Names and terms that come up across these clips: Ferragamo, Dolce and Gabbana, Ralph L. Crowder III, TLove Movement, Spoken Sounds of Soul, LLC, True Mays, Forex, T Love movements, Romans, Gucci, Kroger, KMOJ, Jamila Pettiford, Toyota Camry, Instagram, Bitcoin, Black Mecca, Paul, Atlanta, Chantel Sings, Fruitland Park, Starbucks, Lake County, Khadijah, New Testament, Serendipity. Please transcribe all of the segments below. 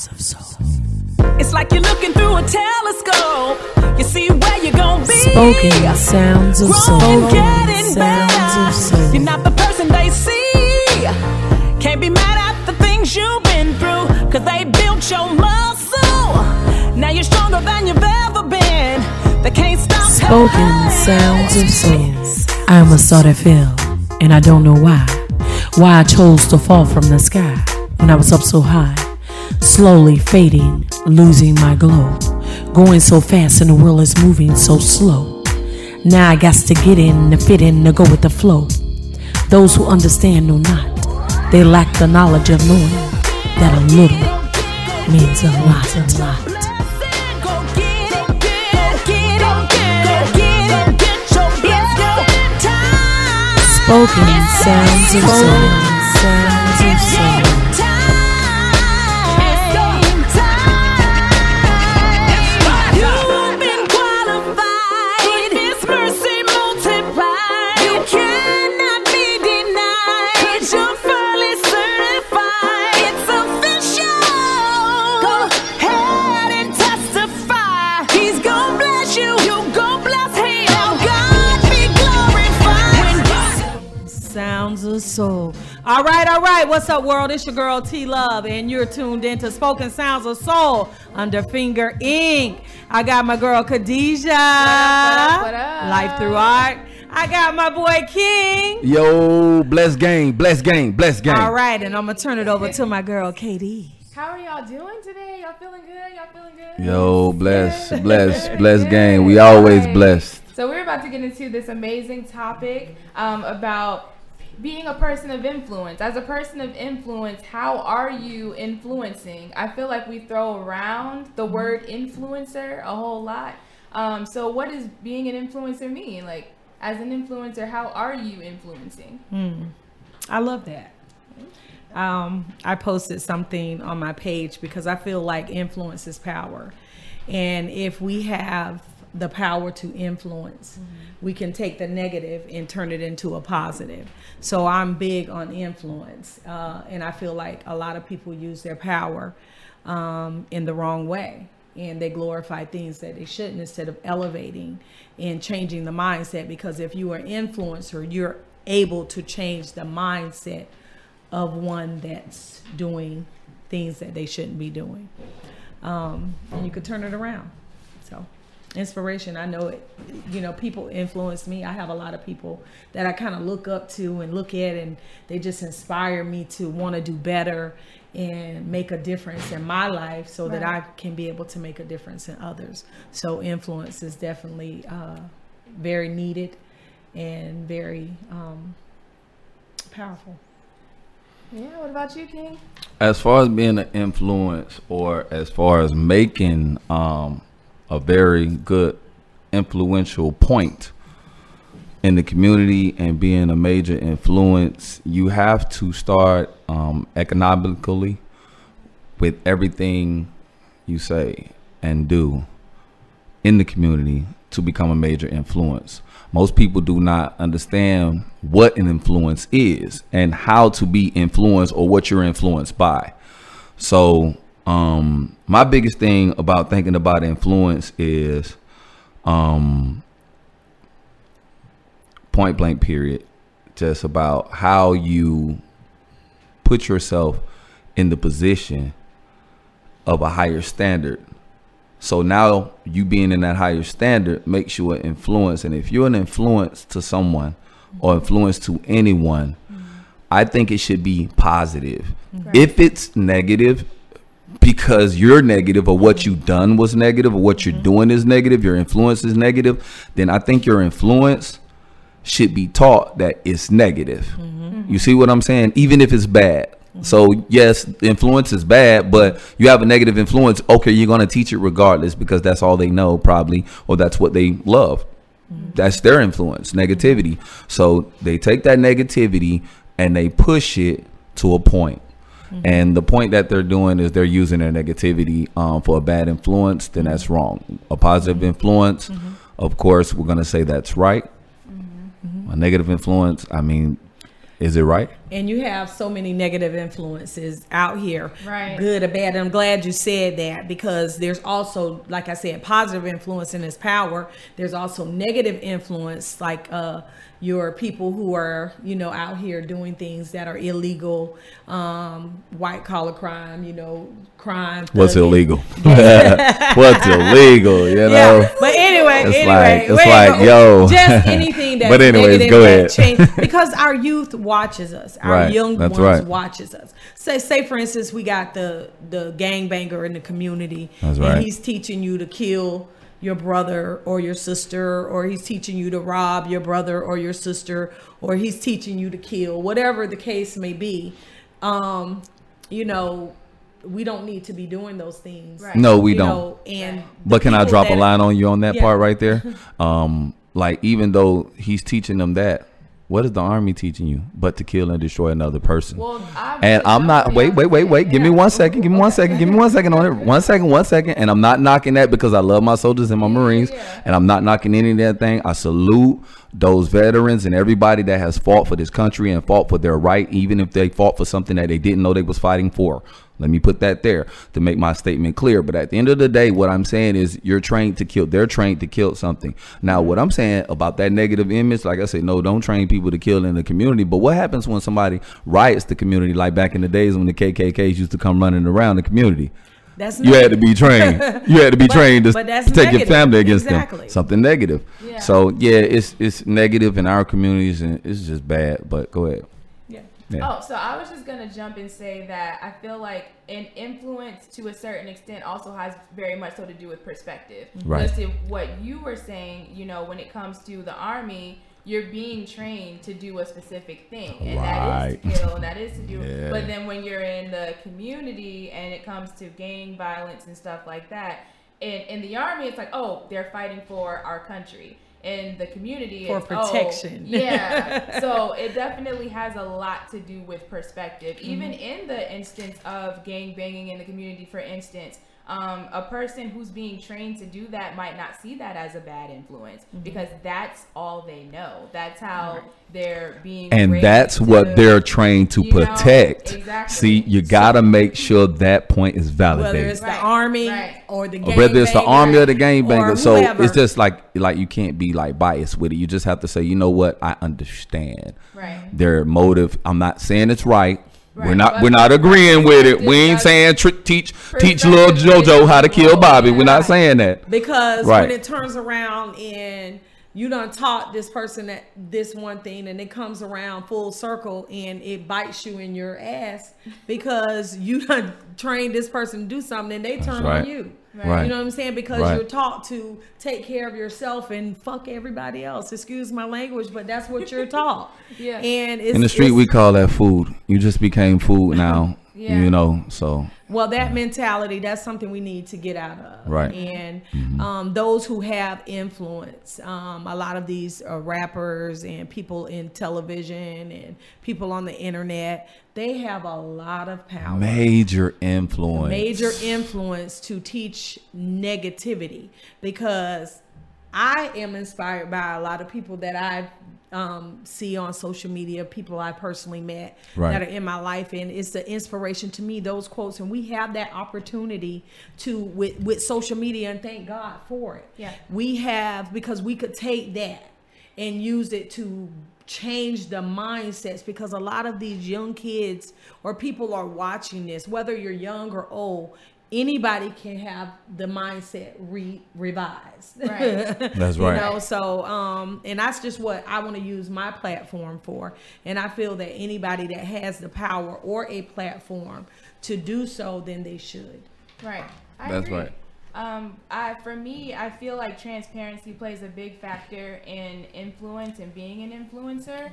Sounds of Soul. It's like you're looking through a telescope. You see where you're gonna be. Spoken Sounds of Soul. Getting better. Soul. You're not the person they see. Can't be mad at the things you've been through, 'cause they built your muscle. Now you're stronger than you've ever been. They can't stop. Spoken Sounds of Soul. I'm a sort of film, and I don't know why. Why I chose to fall from the sky when I was up so high, slowly fading, losing my glow, going so fast and the world is moving so slow. Now I got to get in to fit in to go with the flow. Those who understand know not, they lack the knowledge of knowing that a little means a lot, a lot. Spoken Sounds of Soul. Soul. All right. What's up, world? It's your girl T Love, and you're tuned in to Spoken Sounds of Soul under Finger Inc. I got my girl Khadijah. What up? Life Through Art. I got my boy King. Yo, bless gang. All right, and I'm gonna turn it over to my girl KD. How are y'all doing today? Y'all feeling good? Yo, bless gang. We always blessed. So we're about to get into this amazing topic about being a person of influence. As a person of influence, how are you influencing? I feel like we throw around the word influencer a whole lot. So what does being an influencer mean? Like, as an influencer, how are you influencing? I love that. I posted something on my page because I feel like influence is power. And if we have the power to influence, we can take the negative and turn it into a positive. So I'm big on influence, and I feel like a lot of people use their power in the wrong way, and they glorify things that they shouldn't instead of elevating and changing the mindset. Because if you are an influencer, you're able to change the mindset of one that's doing things that they shouldn't be doing, and you could turn it around. So inspiration, I know it, you know, people influence me. I have a lot of people that I kind of look up to and look at, and they just inspire me to want to do better and make a difference in my life so that I can be able to make a difference in others. So influence is definitely very needed and very powerful. Yeah, what about you, King? As far as being an influence, or as far as making a very good influential point in the community and being a major influence, you have to start economically with everything you say and do in the community to become a major influence. Most people do not understand what an influence is and how to be influenced or what you're influenced by. So my biggest thing about thinking about influence is point blank period, just about how you put yourself in the position of a higher standard. So now you being in that higher standard makes you an influence. And if you're an influence to someone or influence to anyone, I think it should be positive. If it's negative, because you're negative, or what you've done was negative, or what you're doing is negative, your influence is negative, then I think your influence should be taught that it's negative. You see what I'm saying? Even if it's bad. So yes, influence is bad, but you have a negative influence. Okay, you're going to teach it regardless, because that's all they know probably, or that's what they love. That's their influence, negativity. So they take that negativity and they push it to a point. And the point that they're doing is they're using their negativity for a bad influence. Then that's wrong. A positive influence, of course, we're going to say that's right. A negative influence, I mean, Is it right? And you have so many negative influences out here, right? Good or bad. And I'm glad you said that, because there's also, like I said, positive influence in this power. There's also negative influence, like your people who are, you know, out here doing things that are illegal, white collar crime, you know, crime. What's illegal? What's illegal? You know. Yeah. But anyway, it's like, yo, just anything that. But anyways, go ahead. Change, because our youth watches us. Our young ones watches us. So, say for instance, we got the gangbanger in the community, and he's teaching you to kill your brother or your sister, or he's teaching you to rob your brother or your sister, or he's teaching you to kill, whatever the case may be. You know, we don't need to be doing those things. Right. No, we don't. Know, and but can I drop a line on you on that part right there? Like, even though he's teaching them that, what is the army teaching you but to kill and destroy another person? Well, and I'm not, wait. Yeah. Give me one second on it. And I'm not knocking that, because I love my soldiers and my Marines. Yeah. And I'm not knocking any of that thing. I salute those veterans and everybody that has fought for this country and fought for their right, even if they fought for something that they didn't know they was fighting for. Let me put that there to make my statement clear. But at the end of the day, what I'm saying is you're trained to kill. They're trained to kill something. Now, what I'm saying about that negative image, like I said, no, don't train people to kill in the community. But what happens when somebody riots the community, like back in the days when the KKKs used to come running around the community? You had to be trained to take your family against them. Something negative. Yeah. So, yeah, it's negative in our communities, and it's just bad. But go ahead. Yeah. Oh, so I was just going to jump and say that I feel like an influence to a certain extent also has very much so to do with perspective. Right. Listen, what you were saying, you know, when it comes to the army, you're being trained to do a specific thing. And that is to kill, and that is to do. Yeah. But then when you're in the community and it comes to gang violence and stuff like that, and in the army, it's like, oh, they're fighting for our country. In the community for protection. Oh, yeah. So it definitely has a lot to do with perspective. Even in the instance of gang banging in the community, for instance, a person who's being trained to do that might not see that as a bad influence, because that's all they know. That's how they're being and that's what they're trained to protect. Exactly. See, you gotta make sure that point is validated. Whether it's the army or the gang banger, so whoever. It's just like you can't be like biased with it. You just have to say, you know what, I understand their motive. I'm not saying it's right. We're not agreeing with it. We ain't saying teach little JoJo how to kill Bobby. We're not saying that, because when it turns around and you done taught this person that this one thing, and it comes around full circle and it bites you in your ass, because you done trained this person to do something and they turn on you. Right. You know what I'm saying? Because you're taught to take care of yourself and fuck everybody else. Excuse my language, but that's what you're taught. Yeah. And it's, in the street, we call that food. You just became food now. You know, so. Well, that mentality, that's something we need to get out of. Right. And those who have influence, a lot of these rappers and people in television and people on the internet, they have a lot of power. Major influence. Major influence to teach negativity, because I am inspired by a lot of people that I see on social media, people I personally met that are in my life. And it's the inspiration to me, those quotes. And we have that opportunity to with social media, and thank God for it. Yeah. We have, because we could take that and use it to change the mindsets, because a lot of these young kids or people are watching this, whether you're young or old. Anybody can have the mindset revised. Right. That's right. You know, so, and that's just what I want to use my platform for. And I feel that anybody that has the power or a platform to do so, then they should. Right. I agree. For me, I feel like transparency plays a big factor in influence and being an influencer.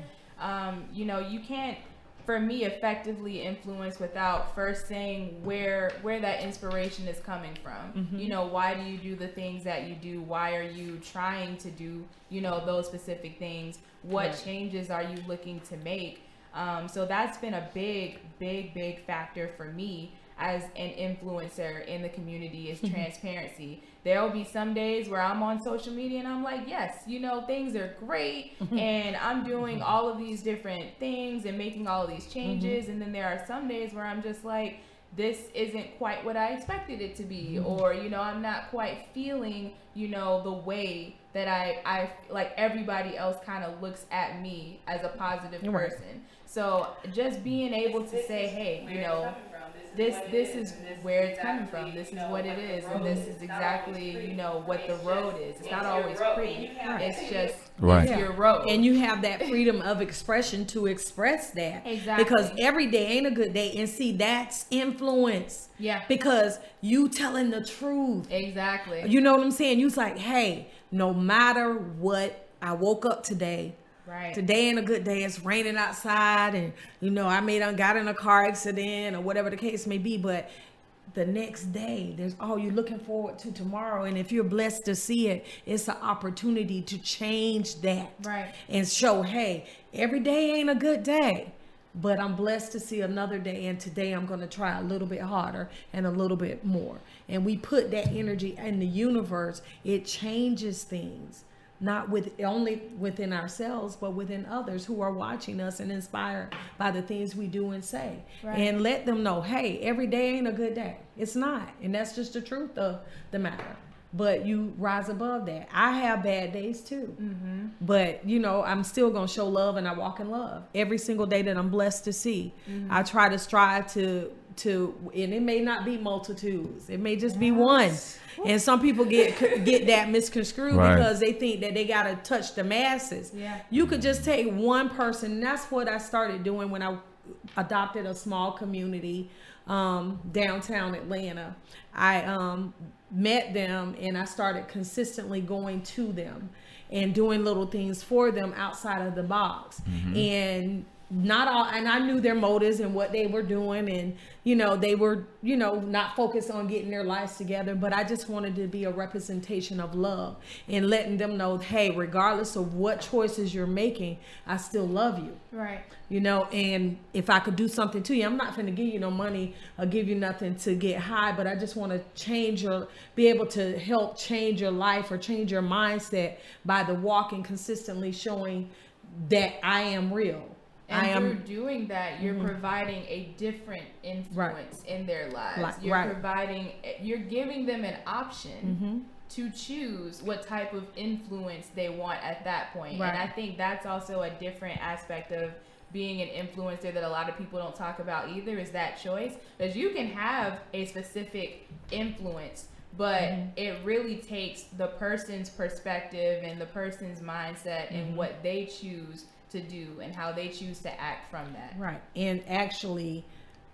You know, you can't, for me, effectively influence without first saying where that inspiration is coming from. You know, why do you do the things that you do? Why are you trying to do, you know, those specific things? What changes are you looking to make? So that's been a big factor for me as an influencer in the community is transparency. There'll be some days where I'm on social media and I'm like, yes, you know, things are great and I'm doing all of these different things and making all of these changes. And then there are some days where I'm just like, this isn't quite what I expected it to be, or, you know, I'm not quite feeling, you know, the way that I like everybody else kind of looks at me as a positive person. So just being able to say, hey, you know, this is where it's coming from. This is what it is. And this is exactly, you know, what the road is. It's not always pretty. It's just your road. And you have that freedom of expression to express that. Exactly. Because every day ain't a good day. And see, that's influence. Yeah. Because you telling the truth. Exactly. You know what I'm saying? You's like, hey, no matter what, I woke up today. Right. Today ain't a good day. It's raining outside, and you know I may have got in a car accident or whatever the case may be. But the next day, there's you're looking forward to tomorrow, and if you're blessed to see it, it's an opportunity to change that. Right. And show, hey, every day ain't a good day, but I'm blessed to see another day, and today I'm going to try a little bit harder and a little bit more. And we put that energy in the universe; it changes things. Not only within ourselves, but within others who are watching us and inspired by the things we do and say. Right. And let them know, hey, every day ain't a good day. It's not. And that's just the truth of the matter. But you rise above that. I have bad days too. But, you know, I'm still going to show love, and I walk in love. Every single day that I'm blessed to see, I try to strive to, and it may not be multitudes. It may just be one. And some people get that misconstrued because they think that they got to touch the masses. You could just take one person. That's what I started doing when I adopted a small community downtown Atlanta. I met them, and I started consistently going to them and doing little things for them outside of the box. And not all, and I knew their motives and what they were doing, and you know they were, you know, not focused on getting their lives together, but I just wanted to be a representation of love and letting them know, hey, regardless of what choices you're making, I still love you. Right. You know, and if I could do something to you, I'm not gonna give you no money or give you nothing to get high, but I just want to be able to help change your life or change your mindset by the walk and consistently showing that I am real. And through doing that, you're providing a different influence in their lives. You're providing, you're giving them an option to choose what type of influence they want at that point. And I think that's also a different aspect of being an influencer that a lot of people don't talk about either, is that choice. Because you can have a specific influence, but it really takes the person's perspective and the person's mindset and what they choose to do and how they choose to act from that. Right. And actually,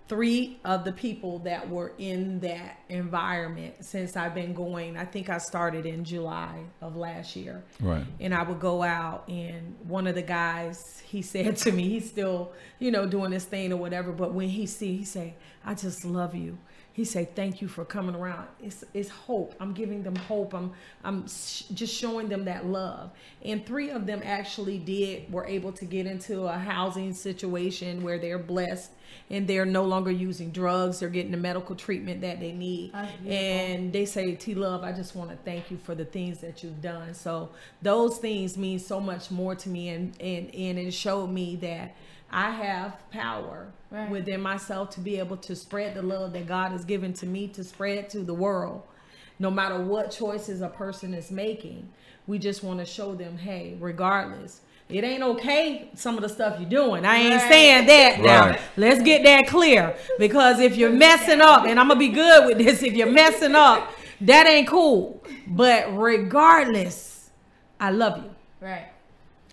3 of the people that were in that environment since I've been going, I think I started in July of last year. Right. And I would go out, and one of the guys, he said to me, he's still, you know, doing his thing or whatever, but when he say, I just love you. He said, thank you for coming around. It's hope. I'm giving them hope. I'm just showing them that love. And 3 of them actually were able to get into a housing situation where they're blessed and they're no longer using drugs. They're getting the medical treatment that they need. And they say, T Love, I just want to thank you for the things that you've done. So those things mean so much more to me. And it showed me that I have power within myself to be able to spread the love that God has given to me to spread to the world. No matter what choices a person is making, we just want to show them, hey, regardless, it ain't okay, some of the stuff you're doing. I ain't saying that now. Let's get that clear. Because if you're messing up, and I'm going to be good with this, if you're messing up, that ain't cool. But regardless, I love you. Right.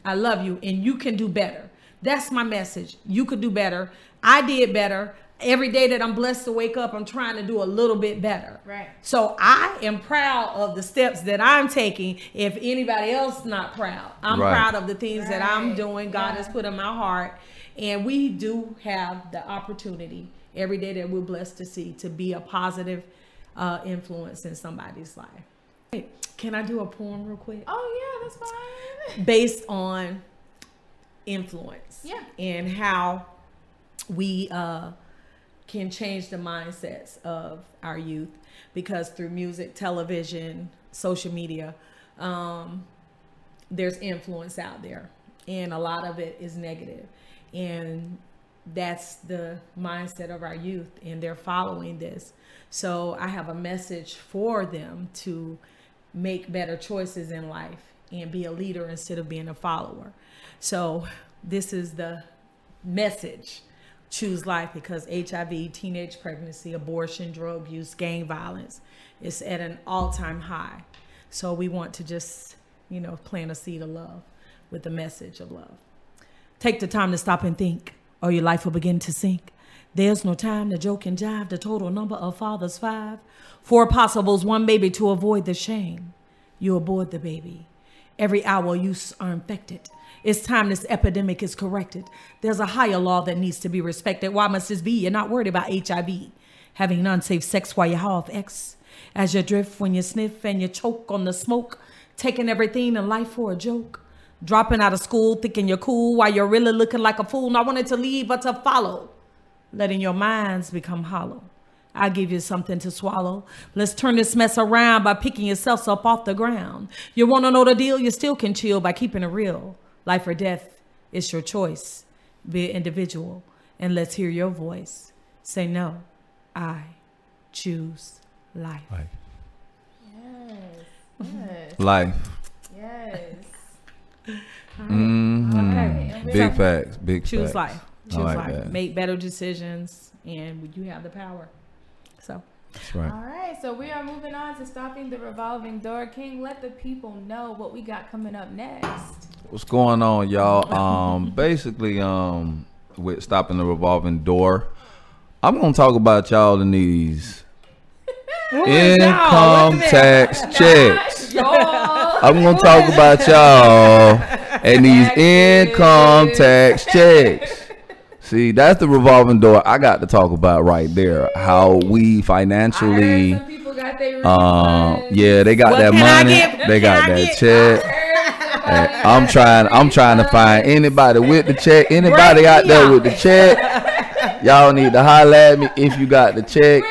I love you, and you can do better. That's my message. You could do better. I did better. Every day that I'm blessed to wake up, I'm trying to do a little bit better. Right. So I am proud of the steps that I'm taking. If anybody else not proud, I'm proud of the things that I'm doing. God has put in my heart. And we do have the opportunity every day that we're blessed to see to be a positive influence in somebody's life. Hey, can I do a poem real quick? Oh, yeah, that's fine. Based on influence in how we can change the mindsets of our youth, because through music, television, social media, there's influence out there, and a lot of it is negative. And that's the mindset of our youth, and they're following this. So I have a message for them to make better choices in life and be a leader instead of being a follower. So this is the message. Choose life, because HIV, teenage pregnancy, abortion, drug use, gang violence is at an all-time high. So we want to just, you know, plant a seed of love with the message of love. Take the time to stop and think, or your life will begin to sink. There's no time to joke and jive. The total number of fathers 5. 4 possibles, 1 baby to avoid the shame. You abort the baby. Every hour youths are infected. It's time this epidemic is corrected. There's a higher law that needs to be respected. Why must this be? You're not worried about HIV. Having unsafe sex while you have X. As you drift, when you sniff and you choke on the smoke. Taking everything in life for a joke. Dropping out of school, thinking you're cool while you're really looking like a fool. Not wanting to leave but to follow. Letting your minds become hollow. I'll give you something to swallow. Let's turn this mess around by picking yourselves up off the ground. You want to know the deal? You still can chill by keeping it real. Life or death, it's your choice. Be an individual, and let's hear your voice. Say no, I choose life. Life. Yes. Yes. Life. Yes. Mm-hmm. Okay. Big facts. Big facts. Choose life. Choose life. That. Make better decisions, and you have the power. So. That's right. All right, so we are moving on to stopping the revolving door. King, let the people know what we got coming up next. What's going on, y'all? Basically, with stopping the revolving door, I'm gonna talk about y'all in these income tax checks. I'm gonna talk about y'all and these income tax checks. See, that's the revolving door I got to talk about right there. How we financially, some people got their they got that money, they got that check. I'm trying to find anybody with the check. Anybody out there with the check, y'all need to holler at me if you got the check.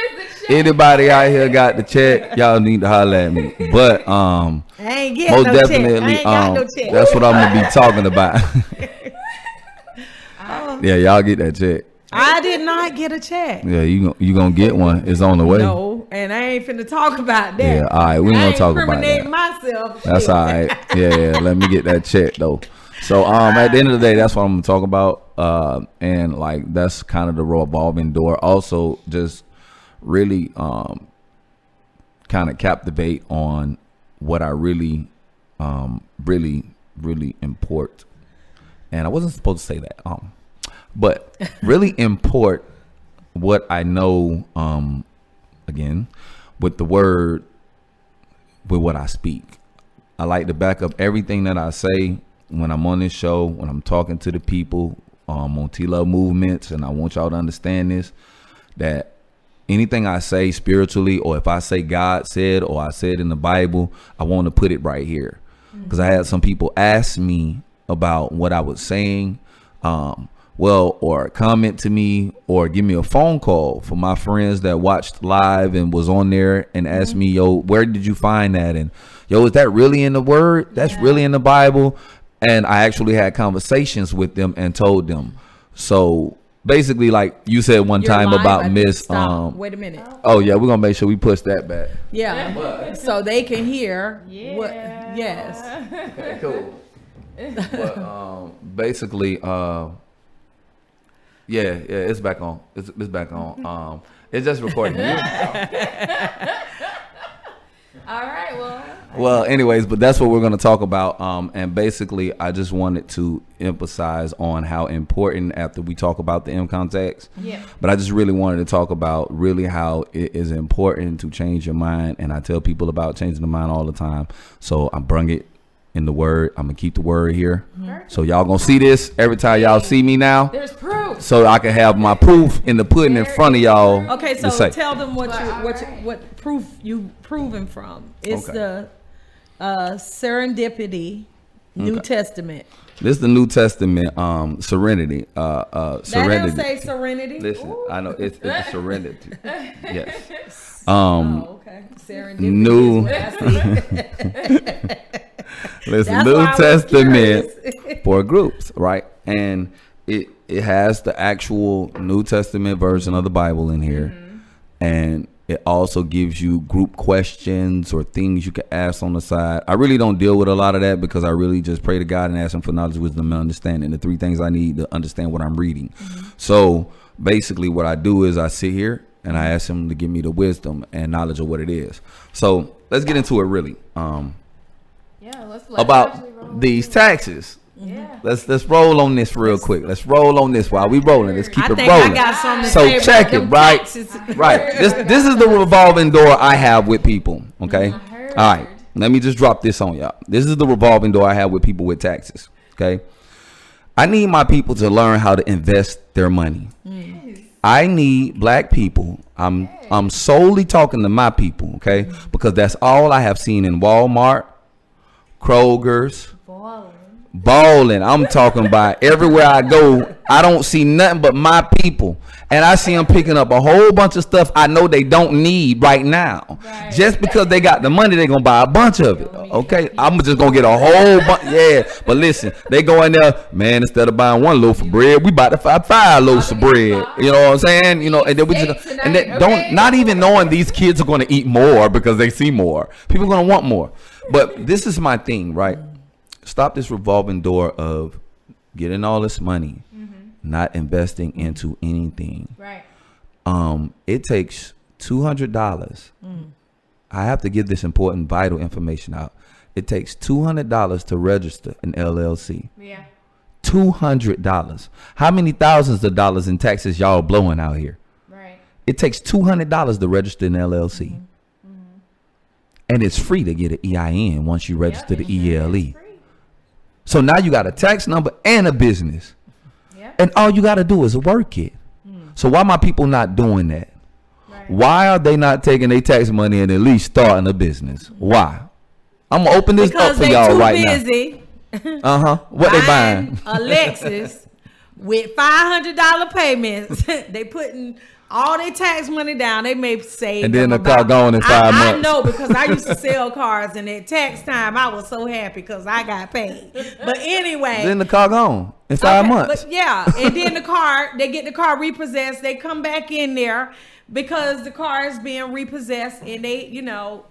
Anybody out here got the check, y'all need to holler at me. But most definitely, that's what I'm gonna be talking about. Yeah, y'all get that check. I did not get a check. Yeah, you gonna get one. It's on the way. No, and I ain't finna talk about that. Yeah, all right, we ain't gonna talk about that. Myself. That's all right. Yeah, let me get that check though. So at the end of the day, that's what I'm gonna talk about. And like that's kind of the revolving door. Also, just really kind of captivate on what I really, really import. And I wasn't supposed to say that. But really import what I know, again, with the word, with what I speak. I like to back up everything that I say when I'm on this show, when I'm talking to the people on T Love Movements. And I want y'all to understand this, that anything I say spiritually, or if I say God said, or I said in the Bible, I want to put it right here. Because I had some people ask me about what I was saying, or comment to me or give me a phone call for my friends that watched live and was on there and asked me, yo, where did you find that? And yo, is that really in the word? That's really in the Bible. And I actually had conversations with them and told them. So basically, like you said one time about Miss. Wait a minute. Oh, yeah. We're going to make sure we push that back. Yeah. So they can hear. Yeah. What, yes. Okay, cool. But basically, yeah, it's back on. It's back on. It's just recording. All right. Well, anyways, but that's what we're going to talk about. And basically, I just wanted to emphasize on how important after we talk about the income tax. Yeah. But I just really wanted to talk about really how it is important to change your mind. And I tell people about changing the mind all the time. So I bring it in the word. I'm gonna keep the word here. So y'all gonna see this every time y'all see me now. There's proof. So I can have my proof in the pudding in front of y'all. Okay, so tell them what proof you proven from. It's the Serendipity New Testament. This is the New Testament. Serenity. Serenity. That don't say serenity. Listen, ooh. I know it's serenity. Yes. Oh, okay. Serendipity. New. Listen, that's New Testament for groups, right? And it has the actual New Testament version of the Bible in here, and it also gives you group questions or things you can ask on the side. I really don't deal with a lot of that because I really just pray to God and ask him for knowledge, wisdom, and understanding. The three things I need to understand what I'm reading. So basically what I do is I sit here and I ask him to give me the wisdom and knowledge of what it is. So let's get into it really. Yeah, let's about these taxes. Yeah. Let's roll on this real quick. Let's roll on this while we rolling. Let's keep it rolling. I got something to say. So check it, right? Right. This is the revolving door I have with people. Okay. All right. Let me just drop this on y'all. This is the revolving door I have with people with taxes. Okay. I need my people to learn how to invest their money. Yes. I need black people. I'm solely talking to my people. Okay. Because that's all I have seen in Walmart, Kroger's. Balling. I'm talking about everywhere I go. I don't see nothing but my people, and I see them picking up a whole bunch of stuff I know they don't need right now. Right. Just because they got the money, they're gonna buy a bunch of it. Okay, I'm just gonna get a whole bunch. Yeah, but listen, they go in there, man. Instead of buying one loaf of bread, we buy the five loaves of bread. You know what I'm saying? You know, and then we just and they don't not even knowing these kids are gonna eat more because they see more. People are gonna want more. But this is my thing, right? Stop this revolving door of getting all this money, not investing into anything. Right. It takes $200. I have to give this important, vital information out. It takes $200 to register an LLC. Yeah. $200. How many thousands of dollars in taxes y'all blowing out here? Right. It takes $200 to register an LLC. And it's free to get an EIN once you register the ELE. So now you got a tax number and a business, and all you got to do is work it. So why my people not doing that? Right. Why are they not taking their tax money and at least starting a business? Why? I'm gonna open this up for y'all right now. What they buying? A Lexus with $500 payments. They putting all their tax money down. They may save, and then the car gone in 5 months. I know, because I used to sell cars, and at tax time I was so happy because I got paid. But anyway, then the car gone in 5 months. But yeah, and then the car, they get the car repossessed. They come back in there because the car is being repossessed, and they, you know,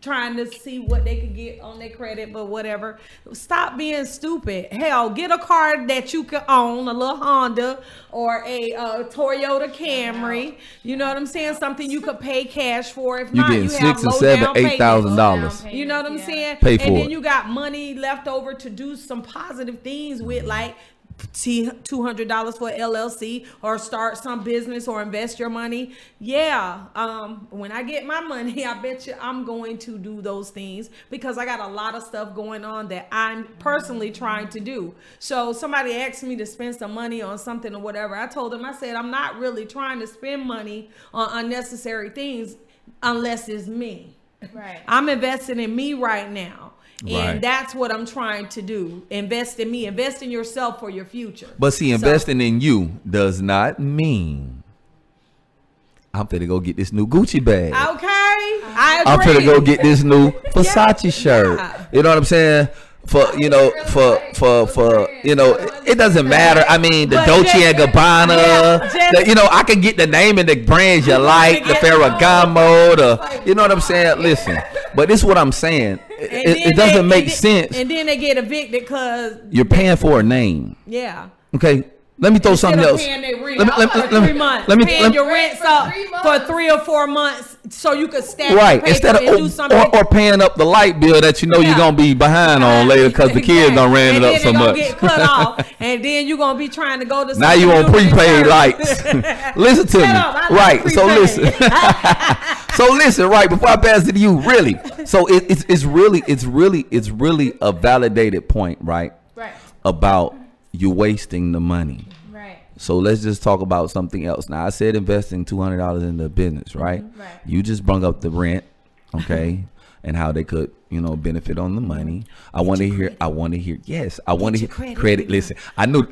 trying to see what they could get on their credit, but whatever. Stop being stupid. Hell, get a car that you can own, a little Honda or a Toyota Camry. You know what I'm saying? Something you could pay cash for. If not, you have $6,000 to $8,000. You know what I'm saying? Pay for it. And then you got money left over to do some positive things with, like $200 for LLC, or start some business, or invest your money. Yeah. When I get my money, I bet you I'm going to do those things, because I got a lot of stuff going on that I'm personally trying to do. So somebody asked me to spend some money on something or whatever. I told them, I said, I'm not really trying to spend money on unnecessary things unless it's me. Right. I'm investing in me right now. Right. And that's what I'm trying to do. Invest in me. Invest in yourself for your future. But see, investing in you does not mean I'm finna go get this new Gucci bag. Okay, I agree. I'm finna go get this new Versace shirt. Yeah. You know what I'm saying? It doesn't matter. I mean, the Dolce and Gabbana, I can get the name and the brands you like, the Ferragamo, you know what I'm saying? Listen, but this is what I'm saying. It doesn't make sense. And then they get evicted because you're paying for a name. Yeah. Okay. Let me throw something else. Paying your rent for 3 or 4 months so you could stack. Right. Instead of do something or paying up the light bill that you know you're gonna be behind on later because the kids done ran it up so much. Get cut off, and then you're gonna be trying to go to. Now you on prepaid lights. Listen to me. Right. So listen. Right before I pass it to you, really. So it's really a validated point, right? Right. About. You're wasting the money. Right. So let's just talk about something else. Now, I said investing $200 in the business, right? Right. You just brung up the rent, okay? and how they could, you know, benefit on the money. I want to hear credit. Listen, I know.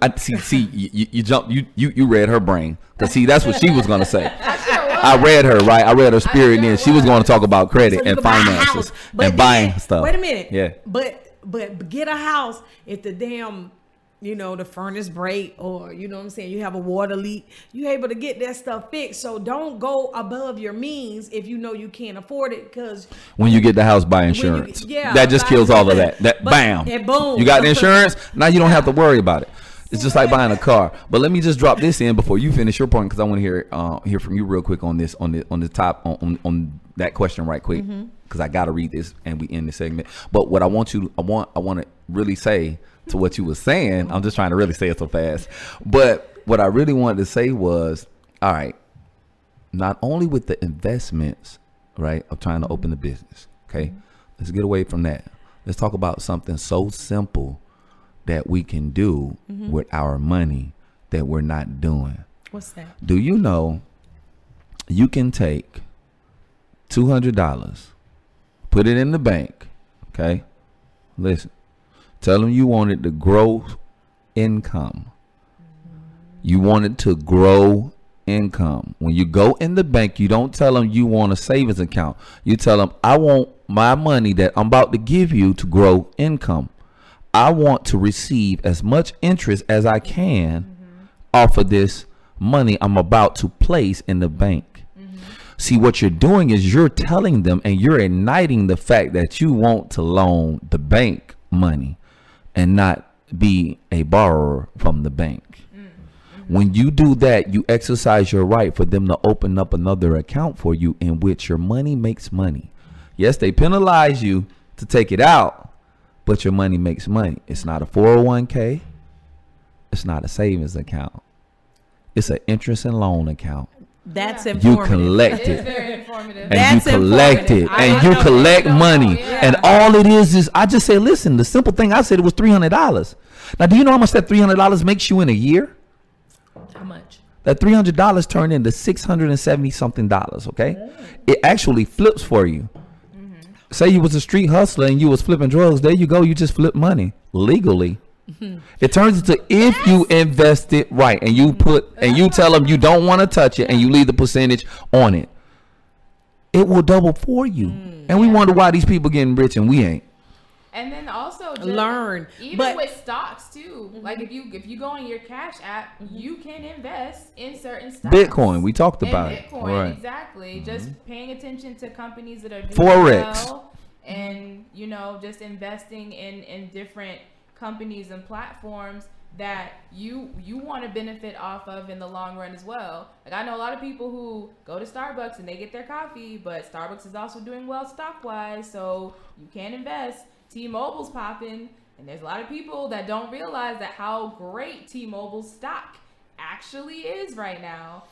You read her brain. 'Cause see, that's what she was gonna say. I read her, right? I read her spirit, and then she was going to talk about credit and finances and buying stuff. Wait a minute. Yeah. But get a house if the damn, you know, the furnace break, or, you know what I'm saying, you have a water leak, you able to get that stuff fixed. So don't go above your means if you know you can't afford it, because when you get the house, buy insurance. That just kills all of that. And boom. You got the insurance. Now you don't have to worry about it. It's just like buying a car. But let me just drop this in before you finish your point, because I want to hear from you real quick on this, on that question right quick, because I got to read this and we end the segment. But what I want to really say to what you were saying, I'm just trying to really say it so fast. But what I really wanted to say was, all right, not only with the investments, right, of trying to open the business. Okay, let's get away from that. Let's talk about something so simple that we can do with our money that we're not doing. What's that? Do you know you can take $200, put it in the bank, okay? Listen, tell them you want it to grow income. You want it to grow income. When you go in the bank, you don't tell them you want a savings account. You tell them, I want my money that I'm about to give you to grow income. I want to receive as much interest as I can off of this money I'm about to place in the bank. See, what you're doing is you're telling them and you're igniting the fact that you want to loan the bank money and not be a borrower from the bank. When you do that, you exercise your right for them to open up another account for you in which your money makes money. Yes, they penalize you to take it out, but your money makes money. It's not a 401k. It's not a savings account. It's an interest and loan account. That's informative. You collect it. Very informative. And you collect it. And you collect money. And all it is I just say, listen, the simple thing I said, it was $300. Now, do you know how much that $300 makes you in a year? How much? That $300 turned into $670-something, okay? Oh. It actually flips for you. Say you was a street hustler and you was flipping drugs. There you go. You just flip money legally. It turns into, if you invest it right and you put and you tell them you don't want to touch it and you leave the percentage on it, it will double for you. And we wonder why these people getting rich and we ain't. And then also just learn, even with stocks too. Like if you go on your Cash App, you can invest in certain stocks. Bitcoin, we talked about it. Bitcoin, right. Exactly. Just paying attention to companies that are doing Forex. Well, and you know, just investing in different companies and platforms that you want to benefit off of in the long run as well. Like I know a lot of people who go to Starbucks and they get their coffee, but Starbucks is also doing well stock wise, so you can invest. T-Mobile's popping, and there's a lot of people that don't realize that how great T-Mobile stock actually is right now.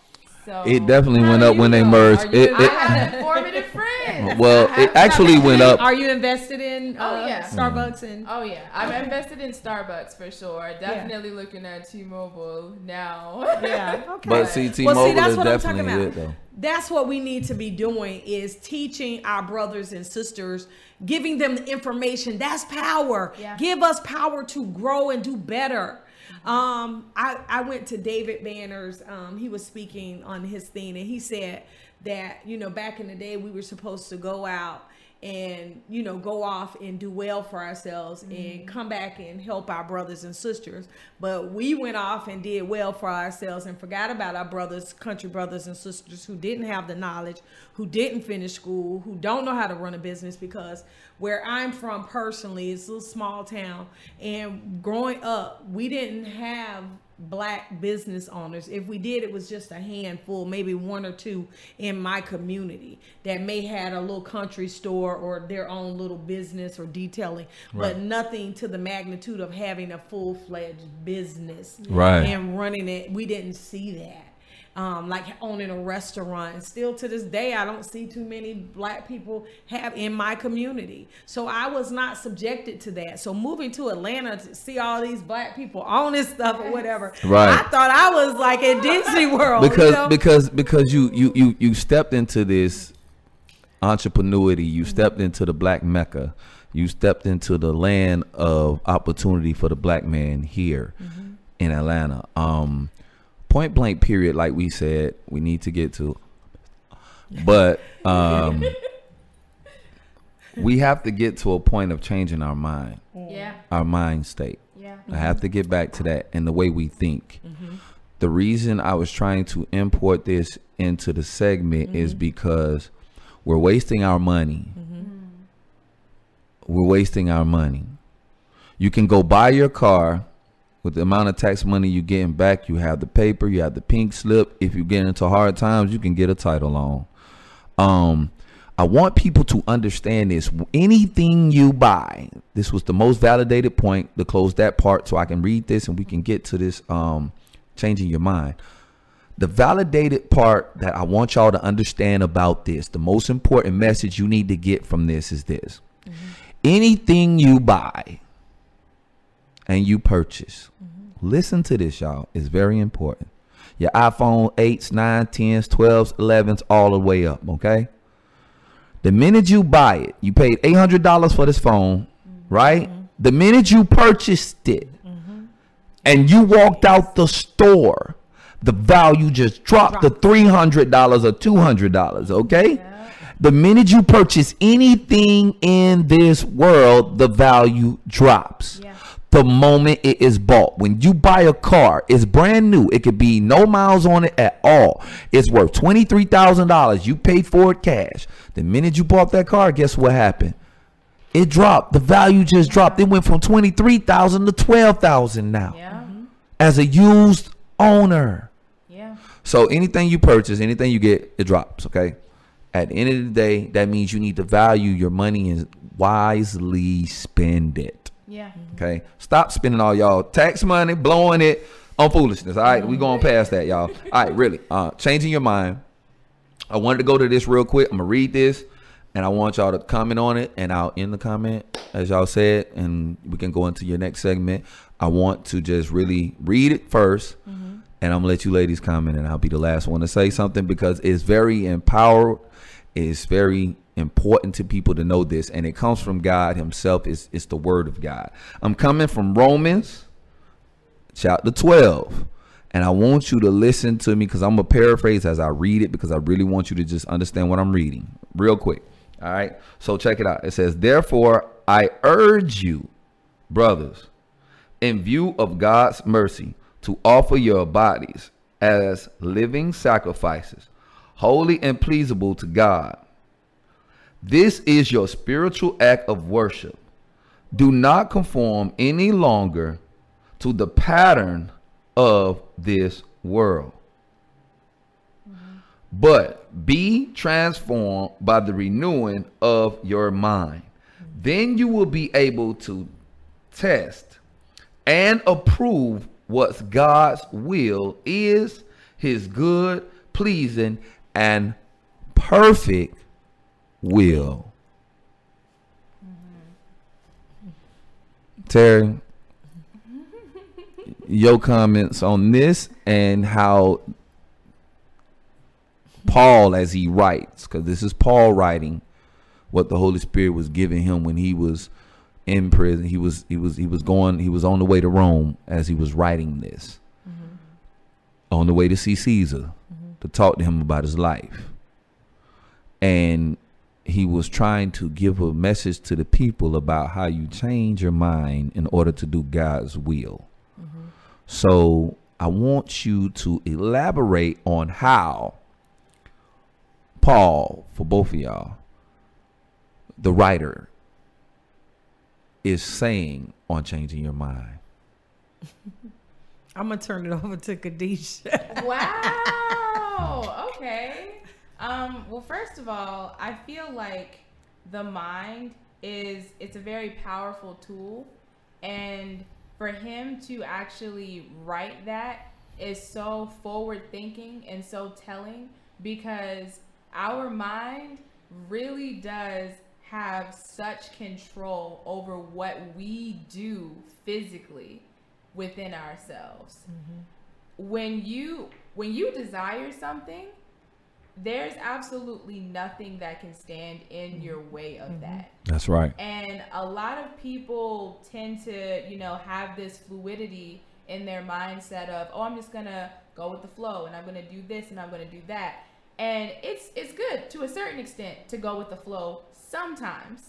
So it definitely went up when they merged. I have an informative friend. Well, it actually went up. Are you invested in Starbucks? And oh yeah, I'm invested in Starbucks for sure. Definitely looking at T-Mobile now. Yeah, okay. But see, T-Mobile is definitely good though. That's what we need to be doing, is teaching our brothers and sisters, giving them the information. That's power. Yeah. Give us power to grow and do better. I went to David Banner's, he was speaking on his thing, and he said that, you know, back in the day we were supposed to go out and, you know, go off and do well for ourselves and come back and help our brothers and sisters. But we went off and did well for ourselves and forgot about our brothers, country brothers and sisters who didn't have the knowledge, who didn't finish school, who don't know how to run a business. Because where I'm from personally, it's a little small town, and growing up, we didn't have Black business owners. If we did, it was just a handful, maybe one or two in my community that may had a little country store or their own little business or detailing, but nothing to the magnitude of having a full-fledged business and running it. We didn't see that. Like owning a restaurant. Still to this day, I don't see too many Black people have in my community. So I was not subjected to that. So moving to Atlanta to see all these Black people owning stuff or whatever, I thought I was like in Disney World. Because you stepped into this entrepreneurity. You stepped into the black Mecca. You stepped into the land of opportunity for the black man here in Atlanta. Point blank period, like we said, we need to get to. But we have to get to a point of changing our mind. Yeah. Our mind state. Yeah. I have to get back to that and the way we think. The reason I was trying to import this into the segment is because we're wasting our money. We're wasting our money. You can go buy your car with the amount of tax money you're getting back. You have the paper, you have the pink slip. If you get into hard times, you can get a title loan. I want people to understand this. Anything you buy, this was the most validated point to close that part so I can read this and we can get to this changing your mind. The validated part that I want y'all to understand about this, the most important message you need to get from this is this. Anything you buy and you purchase, listen to this, y'all, it's very important. Your iPhone 8s, 9, 10s, 12s, 11s, all the way up, okay? The minute you buy it, you paid $800 for this phone, right? The minute you purchased it and you walked out the store, the value just dropped to $300 or $200, okay? Yeah. The minute you purchase anything in this world, the value drops. Yeah. The moment it is bought. When you buy a car, it's brand new. It could be no miles on it at all. It's worth $23,000. You paid for it cash. The minute you bought that car, guess what happened? It dropped. The value just dropped. It went from $23,000 to $12,000 now. Yeah. As a used owner. Yeah. So anything you purchase, anything you get, it drops, okay? At the end of the day, that means you need to value your money and wisely spend it. Yeah. Okay. Stop spending all y'all tax money, blowing it on foolishness. All right. We going past that, y'all. All right. Really. Changing your mind. I wanted to go to this real quick. I'm going to read this and I want y'all to comment on it and I'll end the comment as y'all said, and we can go into your next segment. I want to just really read it first and I'm going to let you ladies comment and I'll be the last one to say something because it's very empowering. It's very important to people to know this, and it comes from God himself. It's the word of God. I'm coming from Romans chapter 12, and I want you to listen to me because I'm going to paraphrase as I read it because I really want you to just understand what I'm reading real quick. All right. So check it out. It says, therefore, I urge you, brothers, in view of God's mercy, to offer your bodies as living sacrifices, holy and pleasable to God. This is your spiritual act of worship. Do not conform any longer to the pattern of this world, but be transformed by the renewing of your mind. Then you will be able to test and approve what God's will is, his good, pleasing, and perfect will. Terry, your comments on this and how Paul, as he writes, because this is Paul writing what the Holy Spirit was giving him when he was in prison. He was on the way to Rome as he was writing this, on the way to see Caesar, to talk to him about his life. And he was trying to give a message to the people about how you change your mind in order to do God's will. So I want you to elaborate on how Paul, for both of y'all, the writer, is saying on changing your mind. I'm going to turn it over to Khadijah. Wow. Okay. Well, first of all, I feel like the mind it's a very powerful tool, and for him to actually write that is so forward thinking and so telling, because our mind really does have such control over what we do physically within ourselves. When you desire something, there's absolutely nothing that can stand in your way of that. That's right. And a lot of people tend to, you know, have this fluidity in their mindset of, oh, I'm just going to go with the flow, and I'm going to do this, and I'm going to do that. And it's good to a certain extent to go with the flow sometimes,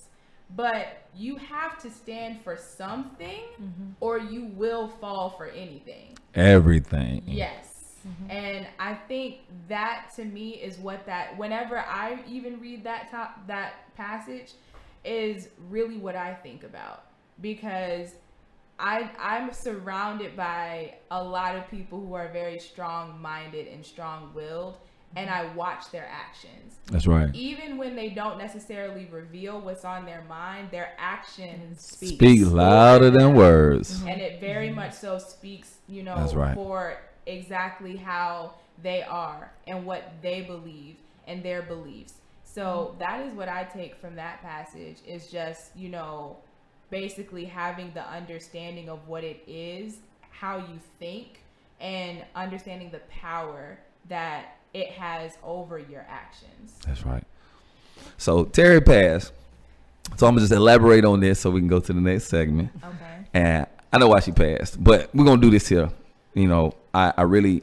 but you have to stand for something or you will fall for anything. Everything. Yes. And I think that to me is what that, whenever I even read that passage, is really what I think about, because I'm surrounded by a lot of people who are very strong-minded and strong-willed, and I watch their actions. That's right. Even when they don't necessarily reveal what's on their mind, their actions speak louder than words. And it very much so speaks, you know, that's right, for exactly how they are and what they believe and their beliefs. So that is what I take from that passage, is just, you know, basically having the understanding of what it is, how you think, and understanding the power that it has over your actions. That's right. So Terry passed. So I'm gonna just elaborate on this so we can go to the next segment. Okay. And I know why she passed, but we're gonna do this here. You know, I really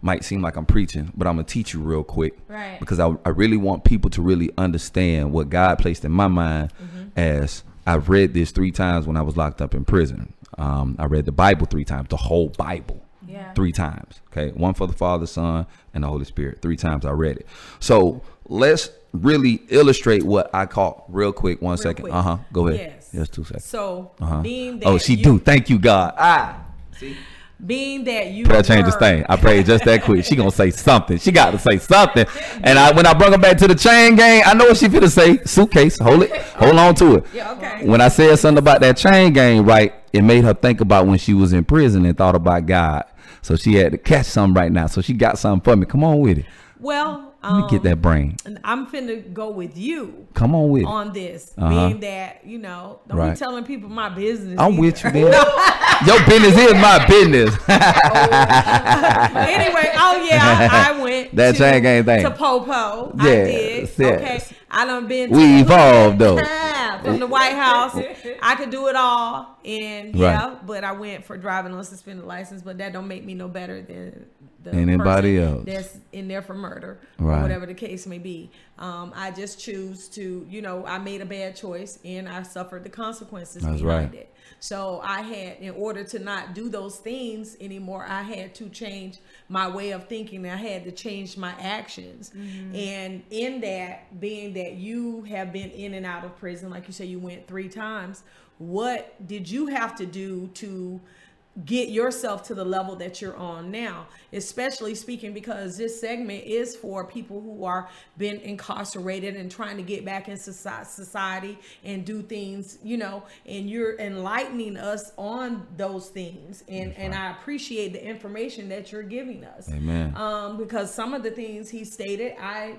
might seem like I'm preaching, but I'm gonna teach you real quick, right? Because I really want people to really understand what God placed in my mind. As I've read this 3 times when I was locked up in prison. I read the Bible 3 times, the whole Bible, 3 times. Okay, one for the Father, Son, and the Holy Spirit. 3 times I read it. So let's really illustrate what I caught real quick. One second. Go ahead. Yes, 2 seconds. So being that thank you, God. See. Being that you prayer changes thing. I prayed just that quick. She gonna say something. She got to say something. And when I brought her back to the chain gang, I know what she finna say. Suitcase, hold it, hold on to it. Yeah, okay. When I said something about that chain gang, right, it made her think about when she was in prison and thought about God. So she had to catch something right now. So she got something for me. Come on with it. Well, let me get that brain. I'm finna go with you. Come on with on this. Being that, you know, don't be telling people my business. I'm with you, man. Your business is my business. Anyway, I went that chain gang thing to Popo. Yeah, I did. Yes. Okay, I done been. We evolved though. From the White House, I could do it all, and but I went for driving on suspended license. But that don't make me no better than the anybody else that's in there for murder, or whatever the case may be. I just choose to, you know, I made a bad choice and I suffered the consequences behind it. So I had, in order to not do those things anymore, I had to change my way of thinking. I had to change my actions. And in that, being that you have been in and out of prison, like you say, you went 3 times, what did you have to do to get yourself to the level that you're on now, especially speaking, because this segment is for people who are been incarcerated and trying to get back in society and do things, you know, and you're enlightening us on those things. And I appreciate the information that you're giving us. Amen. Because some of the things he stated, I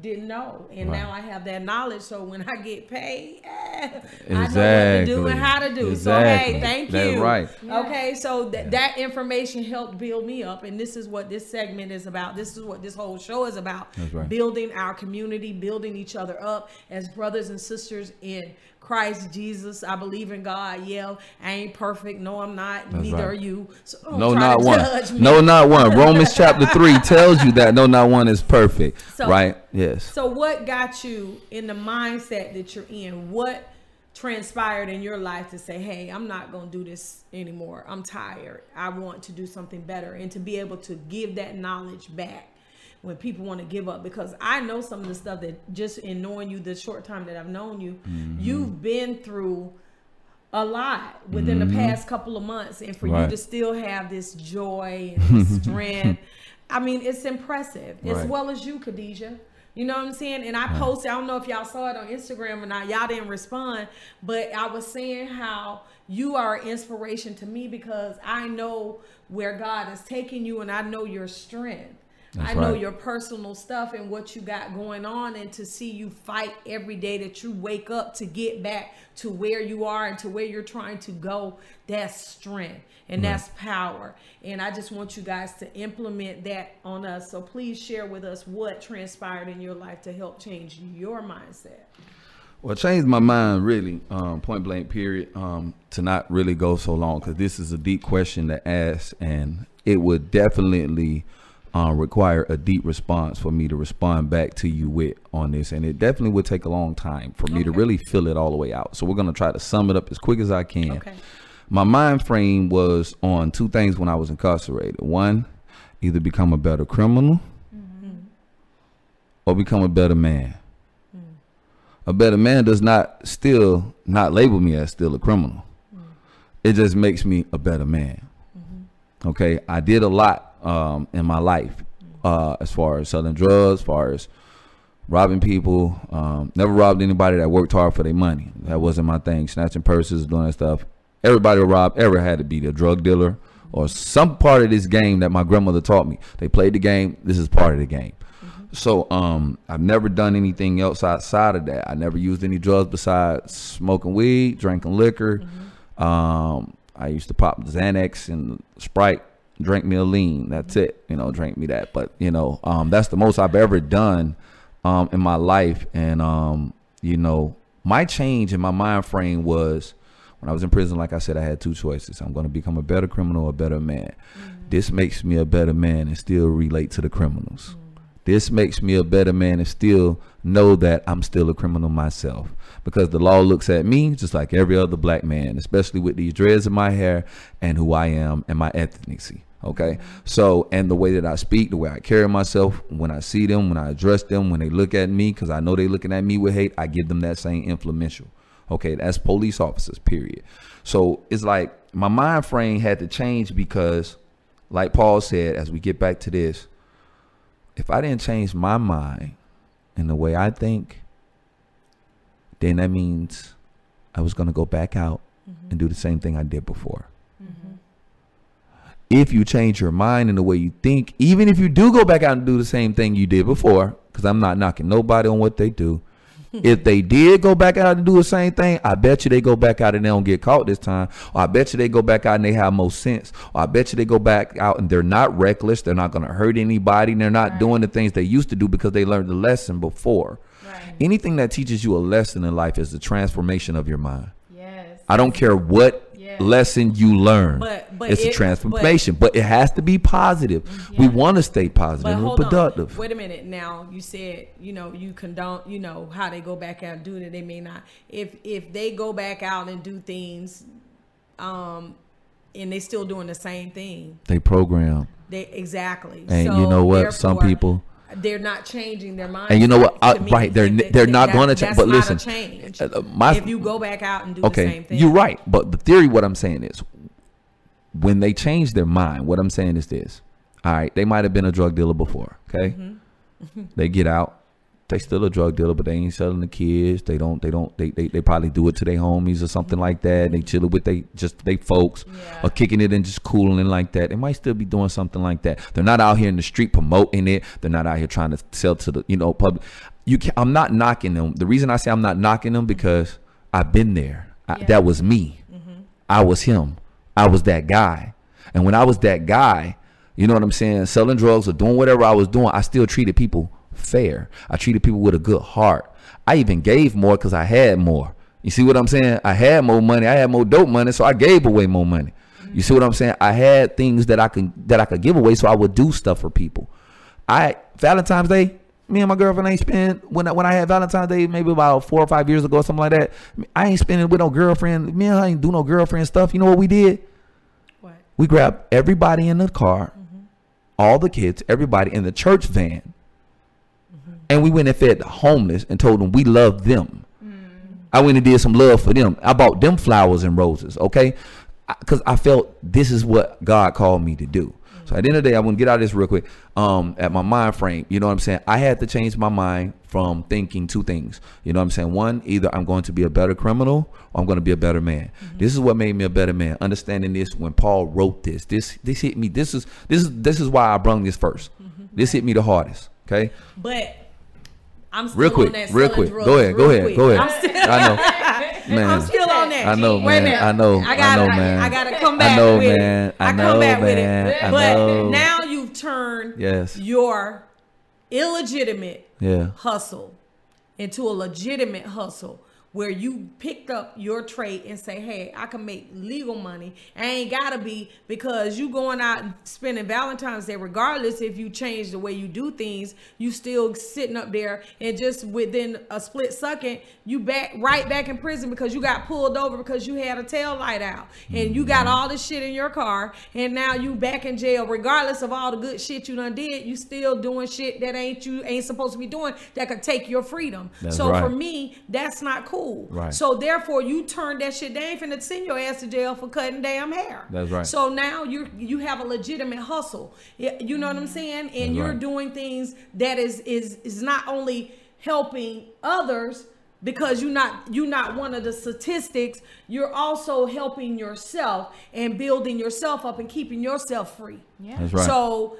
didn't know. And now I have that knowledge. So when I get paid, I know what to do and how to do. So, hey, thank you. That's right. Okay. So that information helped build me up, and this is what this segment is about. This is what this whole show is about. Building our community, building each other up as brothers and sisters in Christ Jesus. I believe in God. Yeah, I ain't perfect. No, I'm not. Neither are you. So don't try to judge me. No, not one. Romans chapter 3 tells you that no, not one is perfect. So, yes. So what got you in the mindset that you're in? What transpired in your life to say, hey, I'm not going to do this anymore. I'm tired. I want to do something better, and to be able to give that knowledge back when people want to give up. Because I know some of the stuff that, just in knowing you the short time that I've known you, you've been through a lot within the past couple of months, and for you to still have this joy and this strength, I mean, it's impressive, as well as you, Khadijah. You know what I'm saying? And I posted, I don't know if y'all saw it on Instagram or not. Y'all didn't respond, but I was saying how you are an inspiration to me, because I know where God is taking you and I know your strength. That's right. I know your personal stuff and what you got going on, and to see you fight every day that you wake up to get back to where you are and to where you're trying to go, that's strength and that's power. And I just want you guys to implement that on us. So please share with us what transpired in your life to help change your mindset. Well, it changed my mind, really, point blank period, to not really go so long, because this is a deep question to ask, and it would definitely require a deep response for me to respond back to you with on this, and it definitely would take a long time for me to really fill it all the way out. So we're going to try to sum it up as quick as I can. My mind frame was on two things when I was incarcerated. One, either become a better criminal or become a better man. A better man does not still not label me as still a criminal. It just makes me a better man. Okay, I did a lot in my life, as far as selling drugs, as far as robbing people. Never robbed anybody that worked hard for their money. That wasn't my thing. Snatching purses, doing that stuff. Everybody robbed ever had to be a drug dealer or some part of this game that my grandmother taught me. They played the game. This is part of the game. So I've never done anything else outside of that. I never used any drugs besides smoking weed, drinking liquor. I used to pop Xanax and Sprite, drink me a lean. That's it, you know, drink me that. But, you know, that's the most I've ever done in my life. And, you know, my change in my mind frame was when I was in prison, like I said, I had two choices. I'm going to become a better criminal or a better man. This makes me a better man and still relate to the criminals. This makes me a better man and still know that I'm still a criminal myself, because the law looks at me just like every other black man, especially with these dreads in my hair and who I am and my ethnicity. Okay. So, and the way that I speak, the way I carry myself, when I see them, when I address them, when they look at me, because I know they're looking at me with hate, I give them that same influential. Okay. That's police officers, period. So it's like my mind frame had to change, because like Paul said, as we get back to this, if I didn't change my mind and the way I think, then that means I was going to go back out and do the same thing I did before. If you change your mind and the way you think, even if you do go back out and do the same thing you did before, because I'm not knocking nobody on what they do. If they did go back out and do the same thing, I bet you they go back out and they don't get caught this time. Or I bet you they go back out and they have more sense. Or I bet you they go back out and they're not reckless. They're not going to hurt anybody. And they're not doing the things they used to do because they learned the lesson before. Anything that teaches you a lesson in life is the transformation of your mind. I don't care what lesson you learn. But it's a transformation, but it has to be positive. We want to stay positive and productive. Wait a minute. Now you said, you know, you condone, you know, how they go back out and do it. They may not, if they go back out and do things, and they still doing the same thing, they program. Exactly. And so, you know what? Some people, they're not changing their mind. And you know what? Right. They're not going to change. But listen, if you go back out and do the same thing. You're right. But the theory, what I'm saying is when they change their mind, what I'm saying is this. All right. They might have been a drug dealer before. Okay. They get out. They still a drug dealer, but they ain't selling the kids. They probably do it to their homies or something like that. They chilling with they folks or kicking it and just cooling it like that. They might still be doing something like that. They're not out here in the street promoting it. They're not out here trying to sell to the, you know, public. I'm not knocking them. The reason I say I'm not knocking them, because I've been there. That was me. I was him. I was that guy. And when I was that guy, you know what I'm saying? Selling drugs or doing whatever I was doing, I still treated people fair. I treated people with a good heart. I even gave more because I had more. You see what I'm saying? I had more money. I had more dope money, so I gave away more money. You see what I'm saying? I had things that I could give away, so I would do stuff for people. Valentine's Day, me and my girlfriend ain't spent, when I had Valentine's Day, maybe about 4 or 5 years ago or something like that, I ain't spending with no girlfriend. Me and I ain't do no girlfriend stuff. You know what we did? We grabbed everybody in the car, all the kids, everybody in the church van, and we went and fed the homeless and told them we love them. I went and did some love for them. I bought them flowers and roses, okay? Because I felt this is what God called me to do. So at the end of the day, I want to get out of this real quick. At my mind frame, you know what I'm saying? I had to change my mind from thinking two things. You know what I'm saying? One, either I'm going to be a better criminal or I'm going to be a better man. This is what made me a better man. Understanding this when Paul wrote this hit me. This is why I brung this first. This hit me the hardest. Okay. But I'm still on that selling drugs. Go ahead. I'm still on that. I know, man. I gotta come back with it. But now you've turned your illegitimate hustle into a legitimate hustle, where you picked up your trade and say, hey, I can make legal money. I ain't gotta be, because you going out and spending Valentine's Day, regardless if you change the way you do things, you still sitting up there, and just within a split second, you right back in prison because you got pulled over because you had a tail light out and you got all this shit in your car, and now you back in jail. Regardless of all the good shit you done did, you still doing shit that you ain't supposed to be doing, that could take your freedom. So for me, that's not cool. Right. So therefore, you turn that shit. They ain't finna send your ass to jail for cutting damn hair. That's right. So now you have a legitimate hustle. You know what I'm saying? And you're doing things that is not only helping others, because you're not one of the statistics. You're also helping yourself and building yourself up and keeping yourself free. Yeah. That's right. So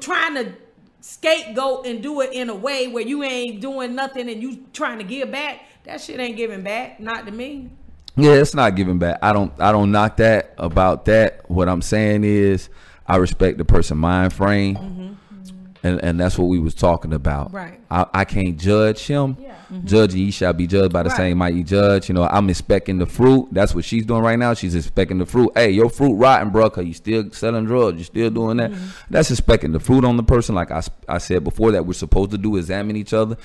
trying to scapegoat and do it in a way where you ain't doing nothing and you trying to give back. That shit ain't giving back, not to me. Yeah, it's not giving back. I don't knock that about that. What I'm saying is, I respect the person's mind frame, and that's what we was talking about. Right. I can't judge him. Yeah. Judge ye shall be judged by the same might ye judge. You know, I'm inspecting the fruit. That's what she's doing right now. She's inspecting the fruit. Hey, your fruit rotten, bro, because you still selling drugs. You still doing that. That's inspecting the fruit on the person. Like I said before, that we're supposed to do, examine each other.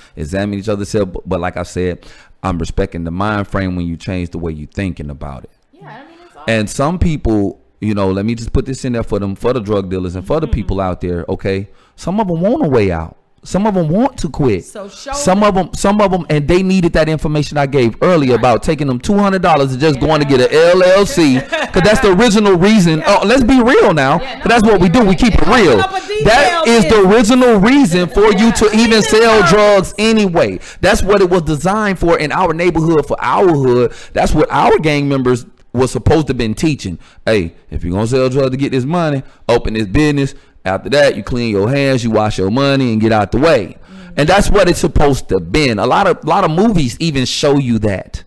But like I said, I'm respecting the mind frame when you change the way you're thinking about it. Yeah, I mean, it's awesome. And some people, you know, let me just put this in there for the drug dealers and for the people out there. Okay, some of them want a way out. Some of them want to quit. So some of them, and they needed that information I gave earlier about taking them $200 and just going to get an LLC, because that's the original reason. Oh, let's be real now. That's what we do. We keep it real. That is the original reason for you to even sell drugs anyway. That's what it was designed for in our neighborhood, for our hood. That's what our gang members was supposed to have been teaching. Hey, if you're gonna sell drugs to get this money, open this business. After that, you clean your hands, you wash your money, and get out the way. And that's what it's supposed to be. A lot of movies even show you that,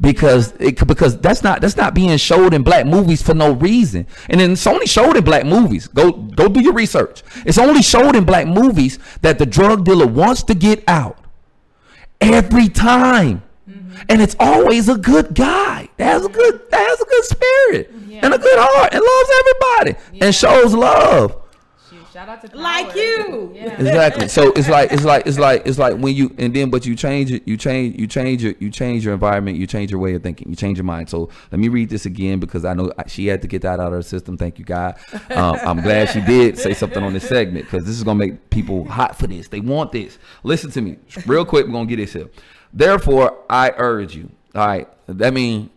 because that's not being showed in black movies for no reason. And then it's only showed in black movies. Go do your research. It's only showed in black movies that the drug dealer wants to get out every time. And it's always a good guy that has a good spirit and a good heart and loves everybody and shows love. Shout out to Power. Like you. Yeah. Exactly. So it's like when you, and then but you change your environment, you change your way of thinking, you change your mind. So let me read this again, because I know she had to get that out of her system. Thank you, God. I'm glad she did say something on this segment, because this is gonna make people hot for this. They want this. Listen to me real quick. We're gonna get this here. Therefore, I urge you. All right. That means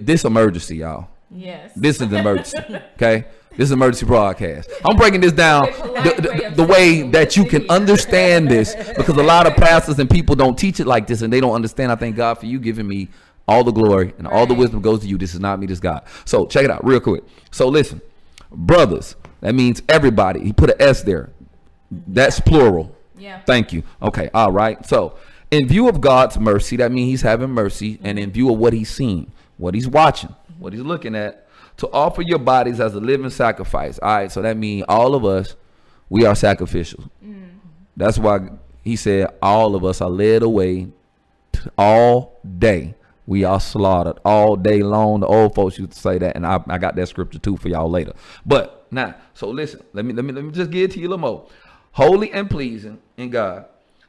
this emergency, y'all. Yes. This is an emergency. Okay. This is an emergency broadcast. I'm breaking this down the way that you can understand this, because a lot of pastors and people don't teach it like this, and they don't understand. I thank God for you giving me all the glory, and all the wisdom goes to you. This is not me, this is God. So check it out real quick. So listen, brothers, that means everybody. He put an S there. That's plural. Yeah. Thank you. Okay. All right. So in view of God's mercy, that means he's having mercy, and in view of what he's seen, what he's watching, what he's looking at, to offer your bodies as a living sacrifice. All right, so that means all of us, we are sacrificial. That's why he said all of us are led away all day. We are slaughtered all day long. The old folks used to say that, and I got that scripture too for y'all later. But now, so listen, let me just get to you a little more. Holy and pleasing in God.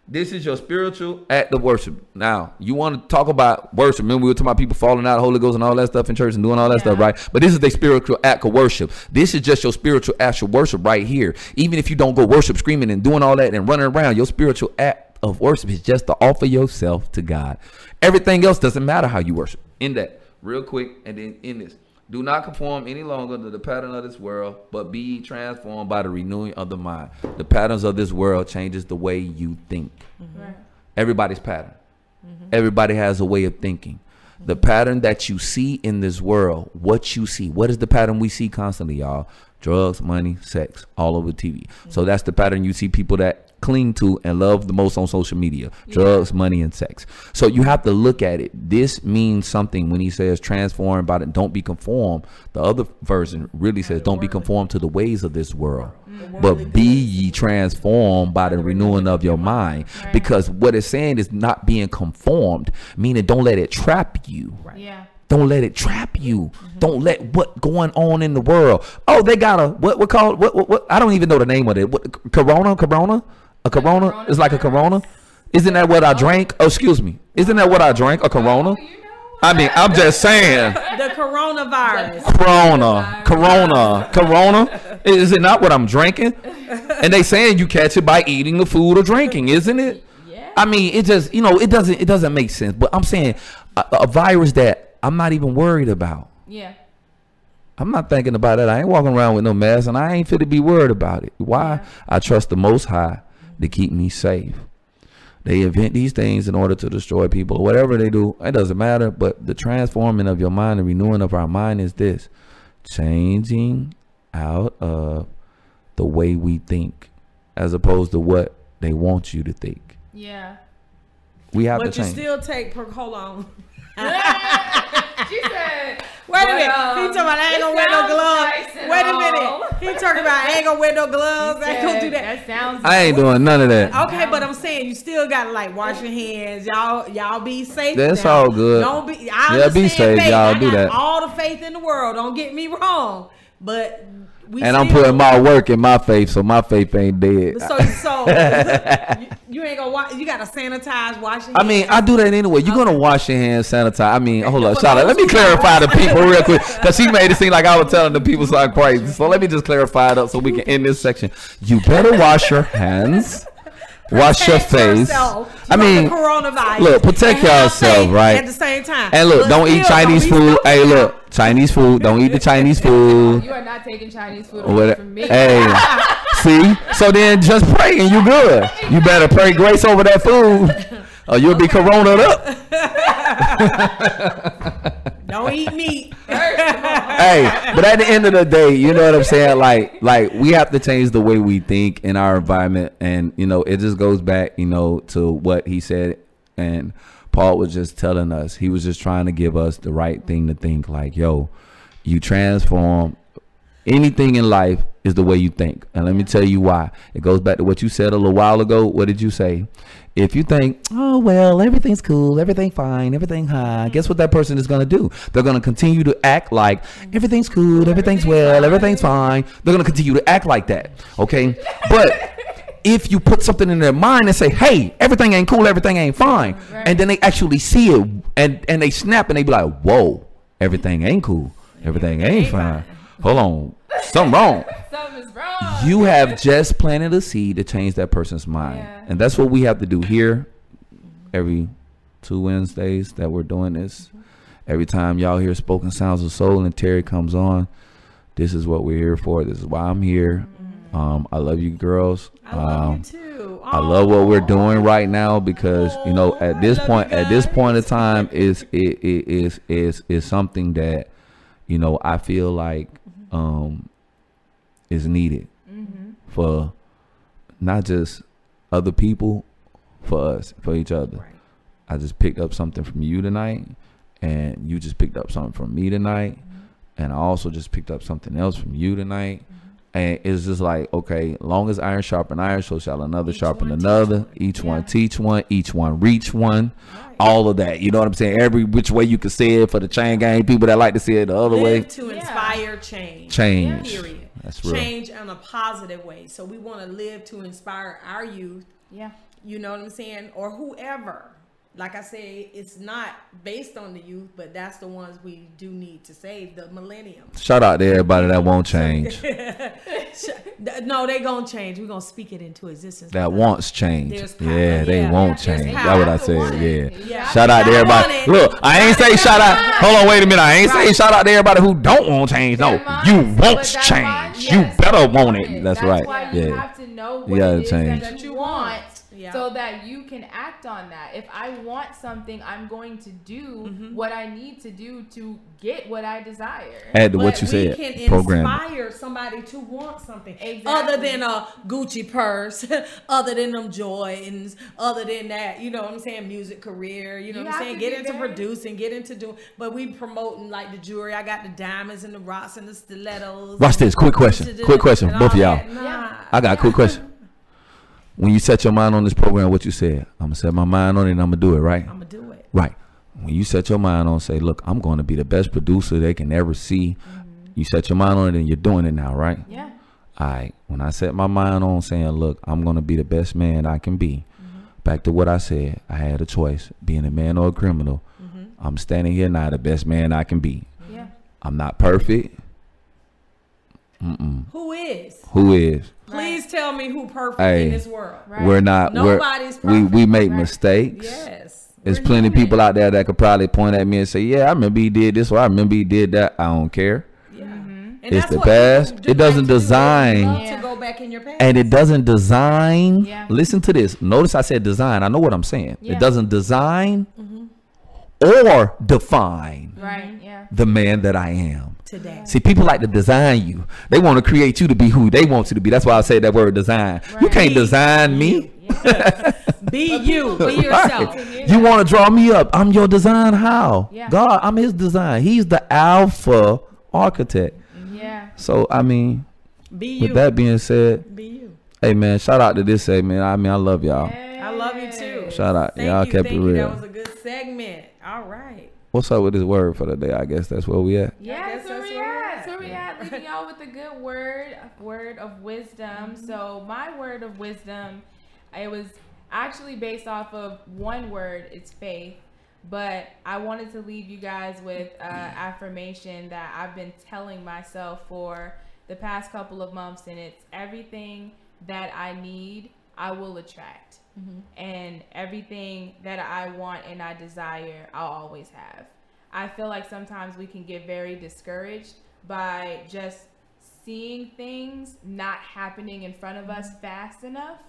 This is your spiritual act of worship. Now, you want to talk about worship. Remember, we were talking about people falling out of Holy Ghost and all that stuff in church and doing all that stuff, right? But this is the spiritual act of worship. This is just your spiritual act of worship right here. Even if you don't go worship screaming and doing all that and running around, your spiritual act of worship is just to offer yourself to God. Everything else doesn't matter how you worship. In that, real quick, and then in this. Do not conform any longer to the pattern of this world, but be transformed by the renewing of the mind. The patterns of this world changes the way you think. Everybody's pattern. Everybody has a way of thinking. The pattern that you see in this world, what you see, what is the pattern we see constantly, y'all? Drugs, money, sex, all over TV. So that's the pattern you see people that cling to and love the most on social media. Drugs, money, and sex. So you have to look at it. This means something when he says transform by it, don't be conformed. The other version really says don't be conformed to the ways of this world, but be ye transformed by the renewing of your mind. Because what it's saying is not being conformed, meaning don't let it trap you. Don't let it trap you. Don't let what going on in the world. Oh, they got a what I don't even know the name of it. What, corona is like a corona. Isn't that what I drank? Oh, excuse me. Isn't that what I drank? A corona. I mean, I'm just saying. The coronavirus. Corona. Is it not what I'm drinking? And they saying you catch it by eating the food or drinking, isn't it? I mean, it just, you know, it doesn't make sense. But I'm saying a virus that I'm not even worried about. I'm not thinking about it. I ain't walking around with no mask, and I ain't fit to be worried about it. Why? I trust the Most High to keep me safe. They invent these things in order to destroy people. Whatever they do, it doesn't matter. But the transforming of your mind and renewing of our mind is this: changing out of the way we think as opposed to what they want you to think. We have but to change. But you still take hold on. She said, wait a minute. He talking about I ain't gonna wear no gloves. Wait a minute. He talking about I ain't gonna wear no gloves. I ain't gonna do that. I ain't doing none of that. Okay, but I'm saying you still gotta like wash your hands. Y'all be safe. That's all good. Don't be. Yeah, be safe. Y'all do that. All the faith in the world. Don't get me wrong. But we and I'm putting my work in my faith, so my faith ain't dead. So you ain't gonna wash. You gotta sanitize, wash your hands. I mean, I do that anyway. You're gonna wash your hands, sanitize. I mean, hold up, Charlotte. Let me clarify the people real quick, because she made it seem like I was telling the people something crazy. So let me just clarify it up so we can end this section. You better wash your hands. Wash your face. I mean, look, protect yourself, right? At the same time. And look, don't eat Chinese food. Hey, look, Chinese food. Don't eat the Chinese food. You are not taking Chinese food away from me. Hey, see? So then just pray and you good. You better pray grace over that food, or you'll be corona'd up. Don't eat meat. Hey, but at the end of the day, you know what I'm saying? Like we have to change the way we think in our environment. And, you know, it just goes back, you know, to what he said. And Paul was just telling us, he was just trying to give us the right thing to think. Like, yo, you transform anything in life is the way you think. And let me tell you why. It goes back to what you said a little while ago. What did you say? If you think, oh, well, everything's cool, everything fine, everything high, guess what that person is going to do? They're going to continue to act like everything's cool, everything's well, everything's fine. They're going to continue to act like that, okay? But if you put something in their mind and say, hey, everything ain't cool, everything ain't fine, and then they actually see it, and they snap, and they be like, whoa, everything ain't cool, everything ain't fine. Hold on. Something wrong. Something's wrong. You have just planted a seed to change that person's mind. And that's what we have to do here every 2 Wednesdays that we're doing this. Every time y'all hear Spoken Sounds of Soul and Terry comes on, this is what we're here for. This is why I'm here. I love you girls. I love you too. I love what we're doing right now, because you know at this point of time is something that, you know, I feel like is needed for not just other people, for us, for each other. I just picked up something from you tonight, and you just picked up something from me tonight, and I also just picked up something else from you tonight. And it's just like, okay, long as iron sharpen iron, so shall another sharpen another. Each one teach one, each one reach one. All of that, you know what I'm saying? Every which way you can say it, for the chain gang people that like to see it the other way. To inspire change. Period. That's real. Change in a positive way. So we want to live to inspire our youth. You know what I'm saying? Or whoever. Like I say, it's not based on the youth, but that's the ones we do need to save, the millennium. Shout out to everybody that won't change. No, they gonna change. We're gonna speak it into existence. That wants change. They won't change. That's what I said. Shout out to everybody. Look, I ain't say shout out. Hold on, wait a minute. I ain't saying shout out to everybody who don't want change. No, you want change. You better want it. That's right. You have to know what it is that you want. so that you can act on that. If I want something, I'm going to do what I need to do to get what I desire. Add to what you said. Can inspire somebody to want something other than a Gucci purse, other than them Jordans, other than that. You know what I'm saying? Music career. You know what I'm saying? Get into producing, get into doing. But we promoting like the jewelry. I got the diamonds and the rocks and the stilettos. Watch this. Quick question. Quick question, both of y'all. I got a quick question. When you set your mind on this program, what you said, I'm going to set my mind on it and I'm going to do it, right? I'm going to do it. Right. When you set your mind on, say, look, I'm going to be the best producer they can ever see. You set your mind on it and you're doing it now, right? Yeah. All right. When I set my mind on saying, look, I'm going to be the best man I can be. Back to what I said. I had a choice, being a man or a criminal. I'm standing here now, the best man I can be. Yeah. I'm not perfect. Who is? Who is? Please tell me who perfect in this world. We're not. Nobody's perfect. We make mistakes. Yes. There's plenty of people out there that could probably point at me and say, yeah, I remember he did this or I remember he did that. I don't care. Yeah. It's the past. It doesn't design. To go back in your past. And it doesn't design. Yeah. Listen to this. Notice I said design. I know what I'm saying. Yeah. It doesn't design or define the man that I am today. See, people like to design you. They want to create you to be who they want you to be. That's why I say that word design. You can't design me. Be you. Be yourself. You want to draw me up. I'm your design. How? God, I'm his design. He's the alpha architect. So, I mean, be you. With that being said, be you. Hey, man, shout out to this segment. I mean, I love y'all. I love you, too. Shout out. Y'all kept it real. That was a good segment. All right. What's up with this word for the day? I guess that's where we at. Yeah, that's where we at. So we at leaving y'all with a good word of wisdom. So my word of wisdom, it was actually based off of one word. It's faith. But I wanted to leave you guys with affirmation that I've been telling myself for the past couple of months, and it's everything that I need, I will attract. And everything that I want and I desire, I'll always have. I feel like sometimes we can get very discouraged by just seeing things not happening in front of us fast enough.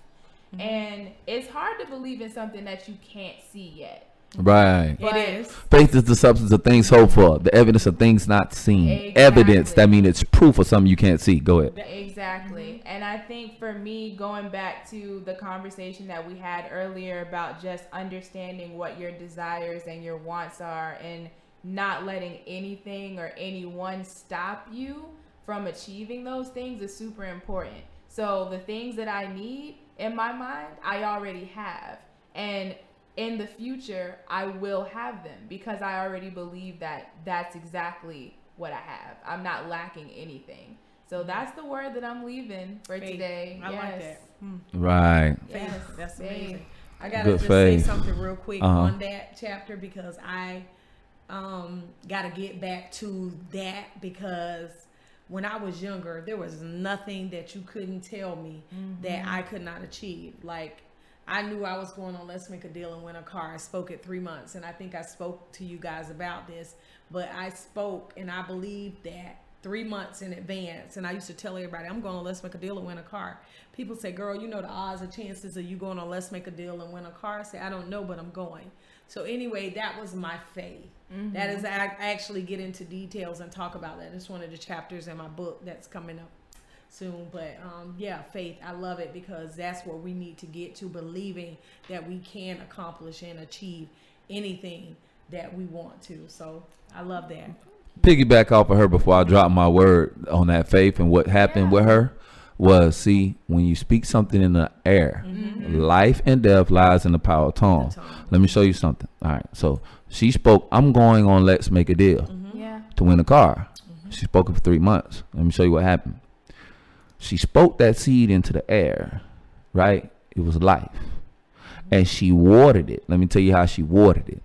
And it's hard to believe in something that you can't see yet. Right. But it is. Faith is the substance of things hoped for, the evidence of things not seen. Evidence, that means it's proof of something you can't see. Go ahead. Exactly. And I think for me, going back to the conversation that we had earlier about just understanding what your desires and your wants are and not letting anything or anyone stop you from achieving those things is super important. So the things that I need in my mind, I already have. And in the future, I will have them because I already believe that that's exactly what I have. I'm not lacking anything. So that's the word that I'm leaving for today. I like that. Right. Yes. That's amazing. I got to just say something real quick on that chapter because I got to get back to that because when I was younger, there was nothing that you couldn't tell me that I could not achieve. Like, I knew I was going on Let's Make a Deal and win a car. I spoke at 3 months, and I think I spoke to you guys about this, but I spoke and I believed that 3 months in advance. And I used to tell everybody, I'm going on Let's Make a Deal and win a car. People say, girl, you know the odds or chances of you going on Let's Make a Deal and win a car? I say, I don't know, but I'm going. So anyway, that was my faith. That is, I actually get into details and talk about that. It's one of the chapters in my book that's coming up soon. But yeah, faith, I love it because that's where we need to get to, believing that we can accomplish and achieve anything that we want to. So I love that. Piggyback off of her before I drop my word on that faith, and what happened with her was, see, when you speak something in the air, life and death lies in the power of tongue. Let me show you something. All right, so she spoke, I'm going on Let's Make a Deal to win a car. She spoke for 3 months. Let me show you what happened. She spoke that seed into the air, right? It was life. And she watered it. Let me tell you how she watered it.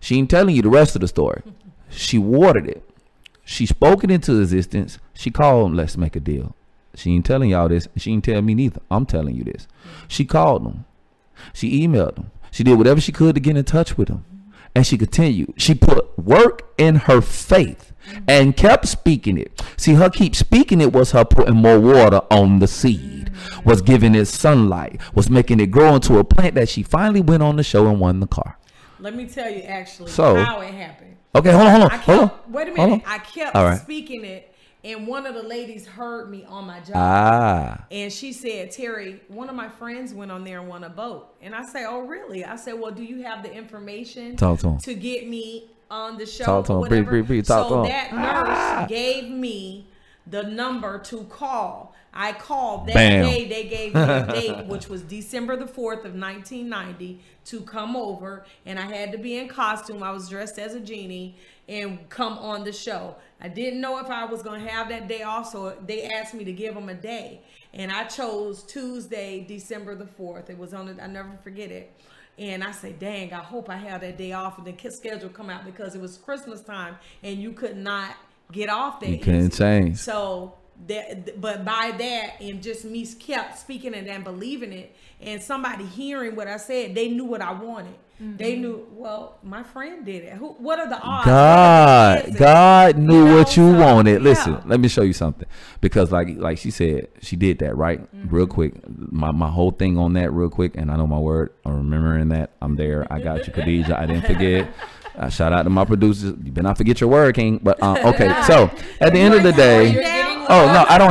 She ain't telling you the rest of the story. She watered it. She spoke it into existence. She called them, Let's Make a Deal. She ain't telling y'all this. She ain't telling me neither. I'm telling you this. She called them. She emailed them. She did whatever she could to get in touch with them. And she continued. She put work in her faith and kept speaking it. See, her keep speaking it was her putting more water on the seed, was giving it sunlight, was making it grow into a plant that she finally went on the show and won the car. Let me tell you actually how it happened. Okay, hold on. Wait a minute. I kept speaking it. And one of the ladies heard me on my job. And she said, Terry, one of my friends went on there and won a boat. And I say, oh, really? I said, well, do you have the information to get me on the show? Talk to him. Talk to him. That nurse gave me the number to call. I called that day. They gave me a date, which was December the 4th of 1990, to come over. And I had to be in costume. I was dressed as a genie and come on the show. I didn't know if I was going to have that day off, so they asked me to give them a day. And I chose Tuesday, December the 4th. It was on it. I never forget it. And I say, dang, I hope I have that day off. And the schedule come out because it was Christmas time and you could not get off that. You couldn't change. So that, but by that and just me kept speaking it and believing it and somebody hearing what I said, they knew what I wanted. Mm-hmm. They knew, well, my friend did it. Who, what are the odds? God knew what you wanted. Listen, let me show you something. Because like she said, she did that, right? Mm-hmm. Real quick. My whole thing on that real quick. And I know my word. I'm remembering that. I'm there. I got you, Khadijah. I didn't forget. Shout out to my producers. You better not forget your word, King. But okay. So at the end of the day. Oh, no, I don't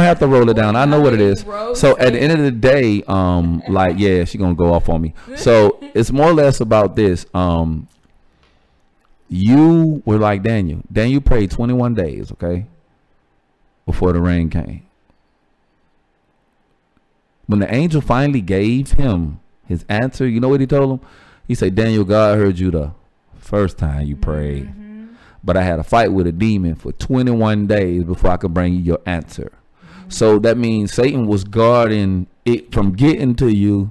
have to roll it down. I know what it is. So at the end of the day, like, yeah, she's going to go off on me. So it's more or less about this. You were like Daniel. Daniel prayed 21 days, okay, before the rain came. When the angel finally gave him his answer, you know what he told him? He said, Daniel, God heard you the first time you prayed. Mm-hmm. But I had a fight with a demon for 21 days before I could bring you your answer. Mm-hmm. So that means Satan was guarding it from getting to you.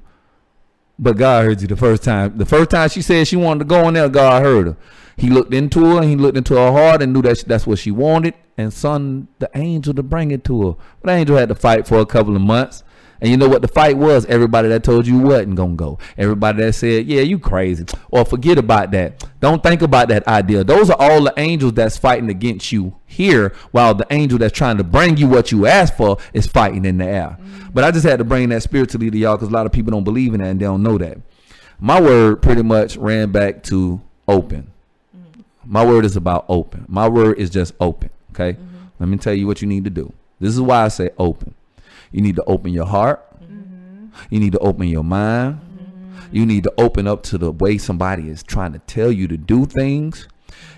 But God heard you the first time. The first time she said she wanted to go in there, God heard her. He looked into her. He looked into her heart and knew that that's what she wanted. And sent the angel to bring it to her. But the angel had to fight for a couple of months. And you know what the fight was? Everybody that told you wasn't going to go. Everybody that said, yeah, you crazy. Or forget about that. Don't think about that idea. Those are all the angels that's fighting against you here, while the angel that's trying to bring you what you asked for is fighting in the air. Mm-hmm. But I just had to bring that spiritually to y'all because a lot of people don't believe in that and they don't know that. My word pretty much ran back to open. Mm-hmm. My word is about open. My word is just open. Okay. Mm-hmm. Let me tell you what you need to do. This is why I say open. You need to open your heart. Mm-hmm. You need to open your mind. Mm-hmm. You need to open up to the way somebody is trying to tell you to do things.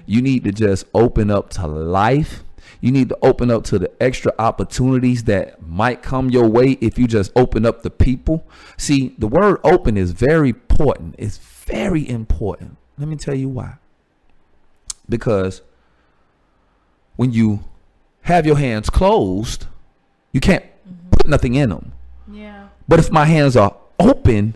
You need to just open up to life. You need to open up to the extra opportunities that might come your way if you just open up the people. See, the word open is very important. It's very important. Let me tell you why. Because when you have your hands closed, you can't put nothing in them. Yeah. But if my hands are open,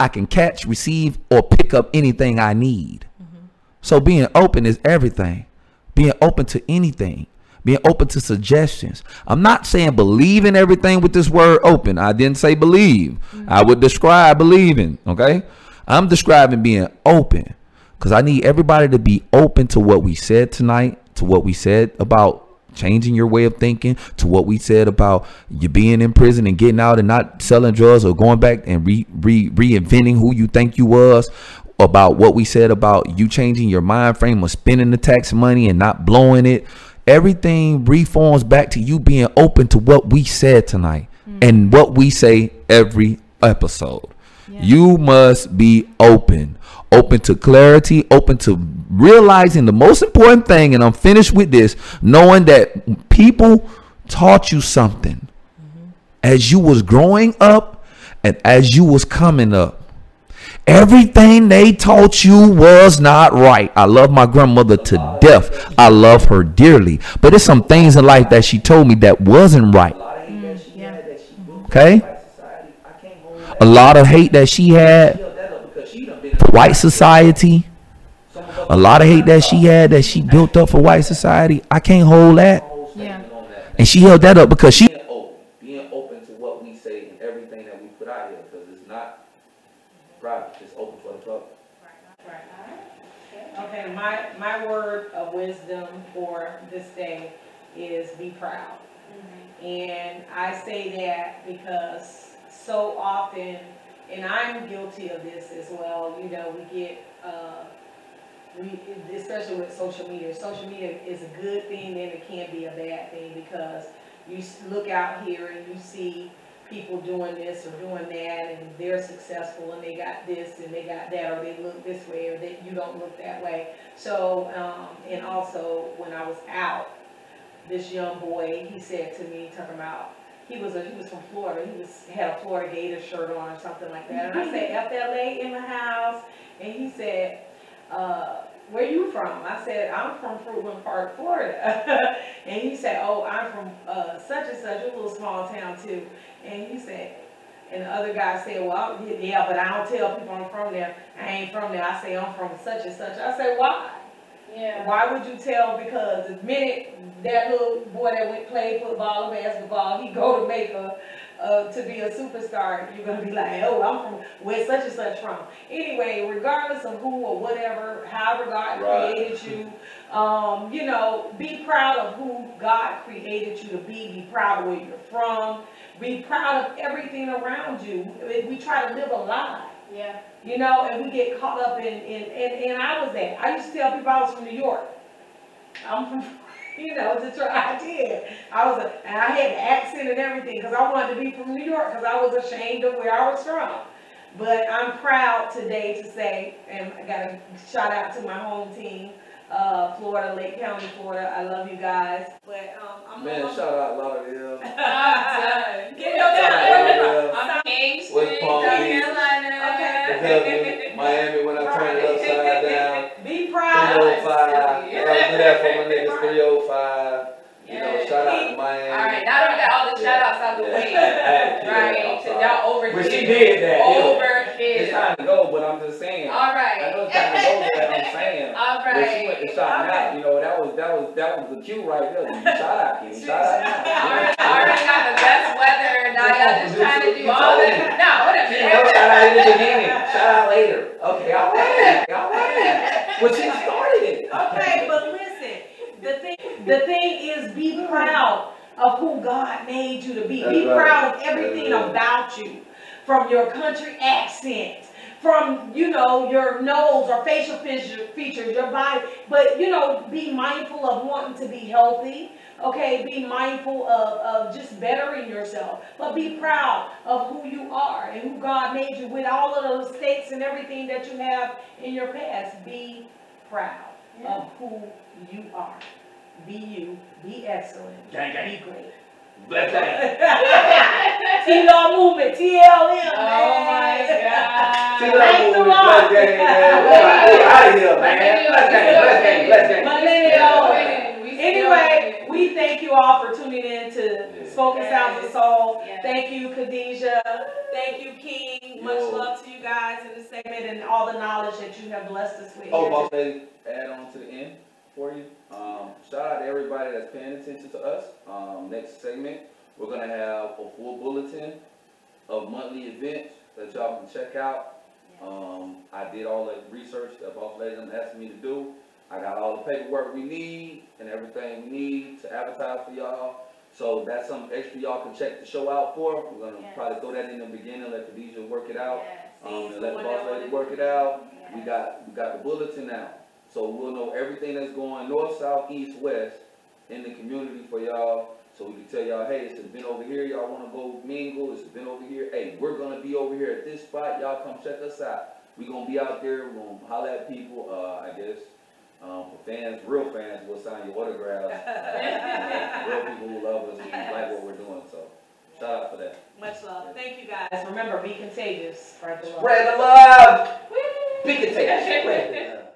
I can catch, receive, or pick up anything I need. Mm-hmm. So being open is everything. Being open to anything. Being open to suggestions. I'm not saying believe in everything with this word open. I didn't say believe. Mm-hmm. I would describe believing. Okay. I'm describing being open because I need everybody to be open to what we said tonight, to what we said about changing your way of thinking, to what we said about you being in prison and getting out and not selling drugs or going back and reinventing who you think you was, about what we said about you changing your mind frame or spending the tax money and not blowing it. Everything reforms back to you being open to what we said tonight and what we say every episode. Yeah. You must be open. Open to clarity, open to realizing the most important thing, and I'm finished with this, knowing that people taught you something as you was growing up and as you was coming up. Everything they taught you was not right. I love my grandmother to death. I love her dearly. But there's some things in life that she told me that wasn't right. Okay? A lot of hate that she had. For white society, a lot of hate that she built up for white society. I can't hold that. Yeah. And she held that up because she being open to what we say and everything that we put out here, because it's not private, it's open for the public. thing. My word of wisdom for this day is be proud. Mm-hmm. And I say that because so often, and I'm guilty of this as well, you know, we get, especially with social media. Social media is a good thing and it can be a bad thing, because you look out here and you see people doing this or doing that, and they're successful and they got this and they got that, or they look this way, or that you don't look that way. So, and also when I was out, this young boy, he said to me, talking about, he was from Florida. He had a Florida Gator shirt on or something like that. And I said, FLA in the house. And he said, where you from? I said, I'm from Fruitland Park, Florida. And he said, oh, I'm from such and such, a little small town too. And he said, and the other guy said, well, yeah, but I don't tell people I'm from there. I ain't from there. I say, I'm from such and such. I said, why? Yeah. Why would you tell? Because the minute that little boy that went play football or basketball, he go to make to be a superstar, you're going to be like, oh, I'm from where such and such from. Anyway, regardless of who or whatever, however God created you, you know, be proud of who God created you to be. Be proud of where you're from. Be proud of everything around you. We try to live a lie. Yeah. You know, and we get caught up in I was that. I used to tell people I was from New York. I'm from, you know, Detroit. I did. And I had an accent and everything because I wanted to be from New York because I was ashamed of where I was from. But I'm proud today to say, and I got to shout out to my home team, Florida, Lake County, Florida. I love you guys. But I'm man, shout out Lauderdale. Get your down. I'm King Street, North Carolina. Okay. Miami when I turn it upside down. Be proud. 305. Yeah. I do that for my niggas. 305. You know, shout out to Miami. All right, now that we got all the shout outs out the way, right? Because y'all overkill. But she did that. Overkill. It's time to go, but I'm just saying. All right. I know it's time to go, but I'm saying. All right. When she went to shout out, you know, that was the cue right there. You shout out, kid. Shout out. All right. I already got the best weather. Now y'all just trying to do all this. No, whatever. Shout out in the beginning. Shout out later. Okay, y'all win. Y'all win. Well, she started it. Okay, but listen. The thing is, be proud of who God made you to be. Be proud of everything about you, from your country accent, from, you know, your nose or facial features, your body. But, you know, be mindful of wanting to be healthy. Okay, be mindful of just bettering yourself, but be proud of who you are and who God made you, with all of those mistakes and everything that you have in your past. Be proud of who you are. Be you. Be excellent. Gang, gang. Be great. Black gang. T Love movement. TLM. Oh my God. T Love movement. Black gang. Out of here, man. Black gang. Black gang. Black gang. Millennial. Anyway, we thank you all for tuning in to Spoken Sounds of Soul. Thank you, Khadijah. Thank you, King. Much love to you guys in the segment and all the knowledge that you have blessed us with. Oh, boss lady, add on to the end for you. Shout out to everybody that's paying attention to us. Next segment, we're going to have a full bulletin of monthly events that y'all can check out. I did all the research that both ladies asked me to do. I got all the paperwork we need and everything we need to advertise for y'all. So that's something extra y'all can check the show out for. We're going to probably throw that in the beginning, let Khadijah work it out, and let the boss lady work it out. Yeah. We got the bulletin out. So we'll know everything that's going north, south, east, west in the community for y'all. So we can tell y'all, hey, it's an event over here. Y'all want to go mingle. It's an event over here. Hey, we're going to be over here at this spot. Y'all come check us out. We're going to be out there. We're going to holler at people, I guess. For fans, real fans, we'll sign your autographs. Real people who love us and like what we're doing. So shout out for that. Much love. Thank you, guys. Remember, be contagious. Spread the love. Be contagious.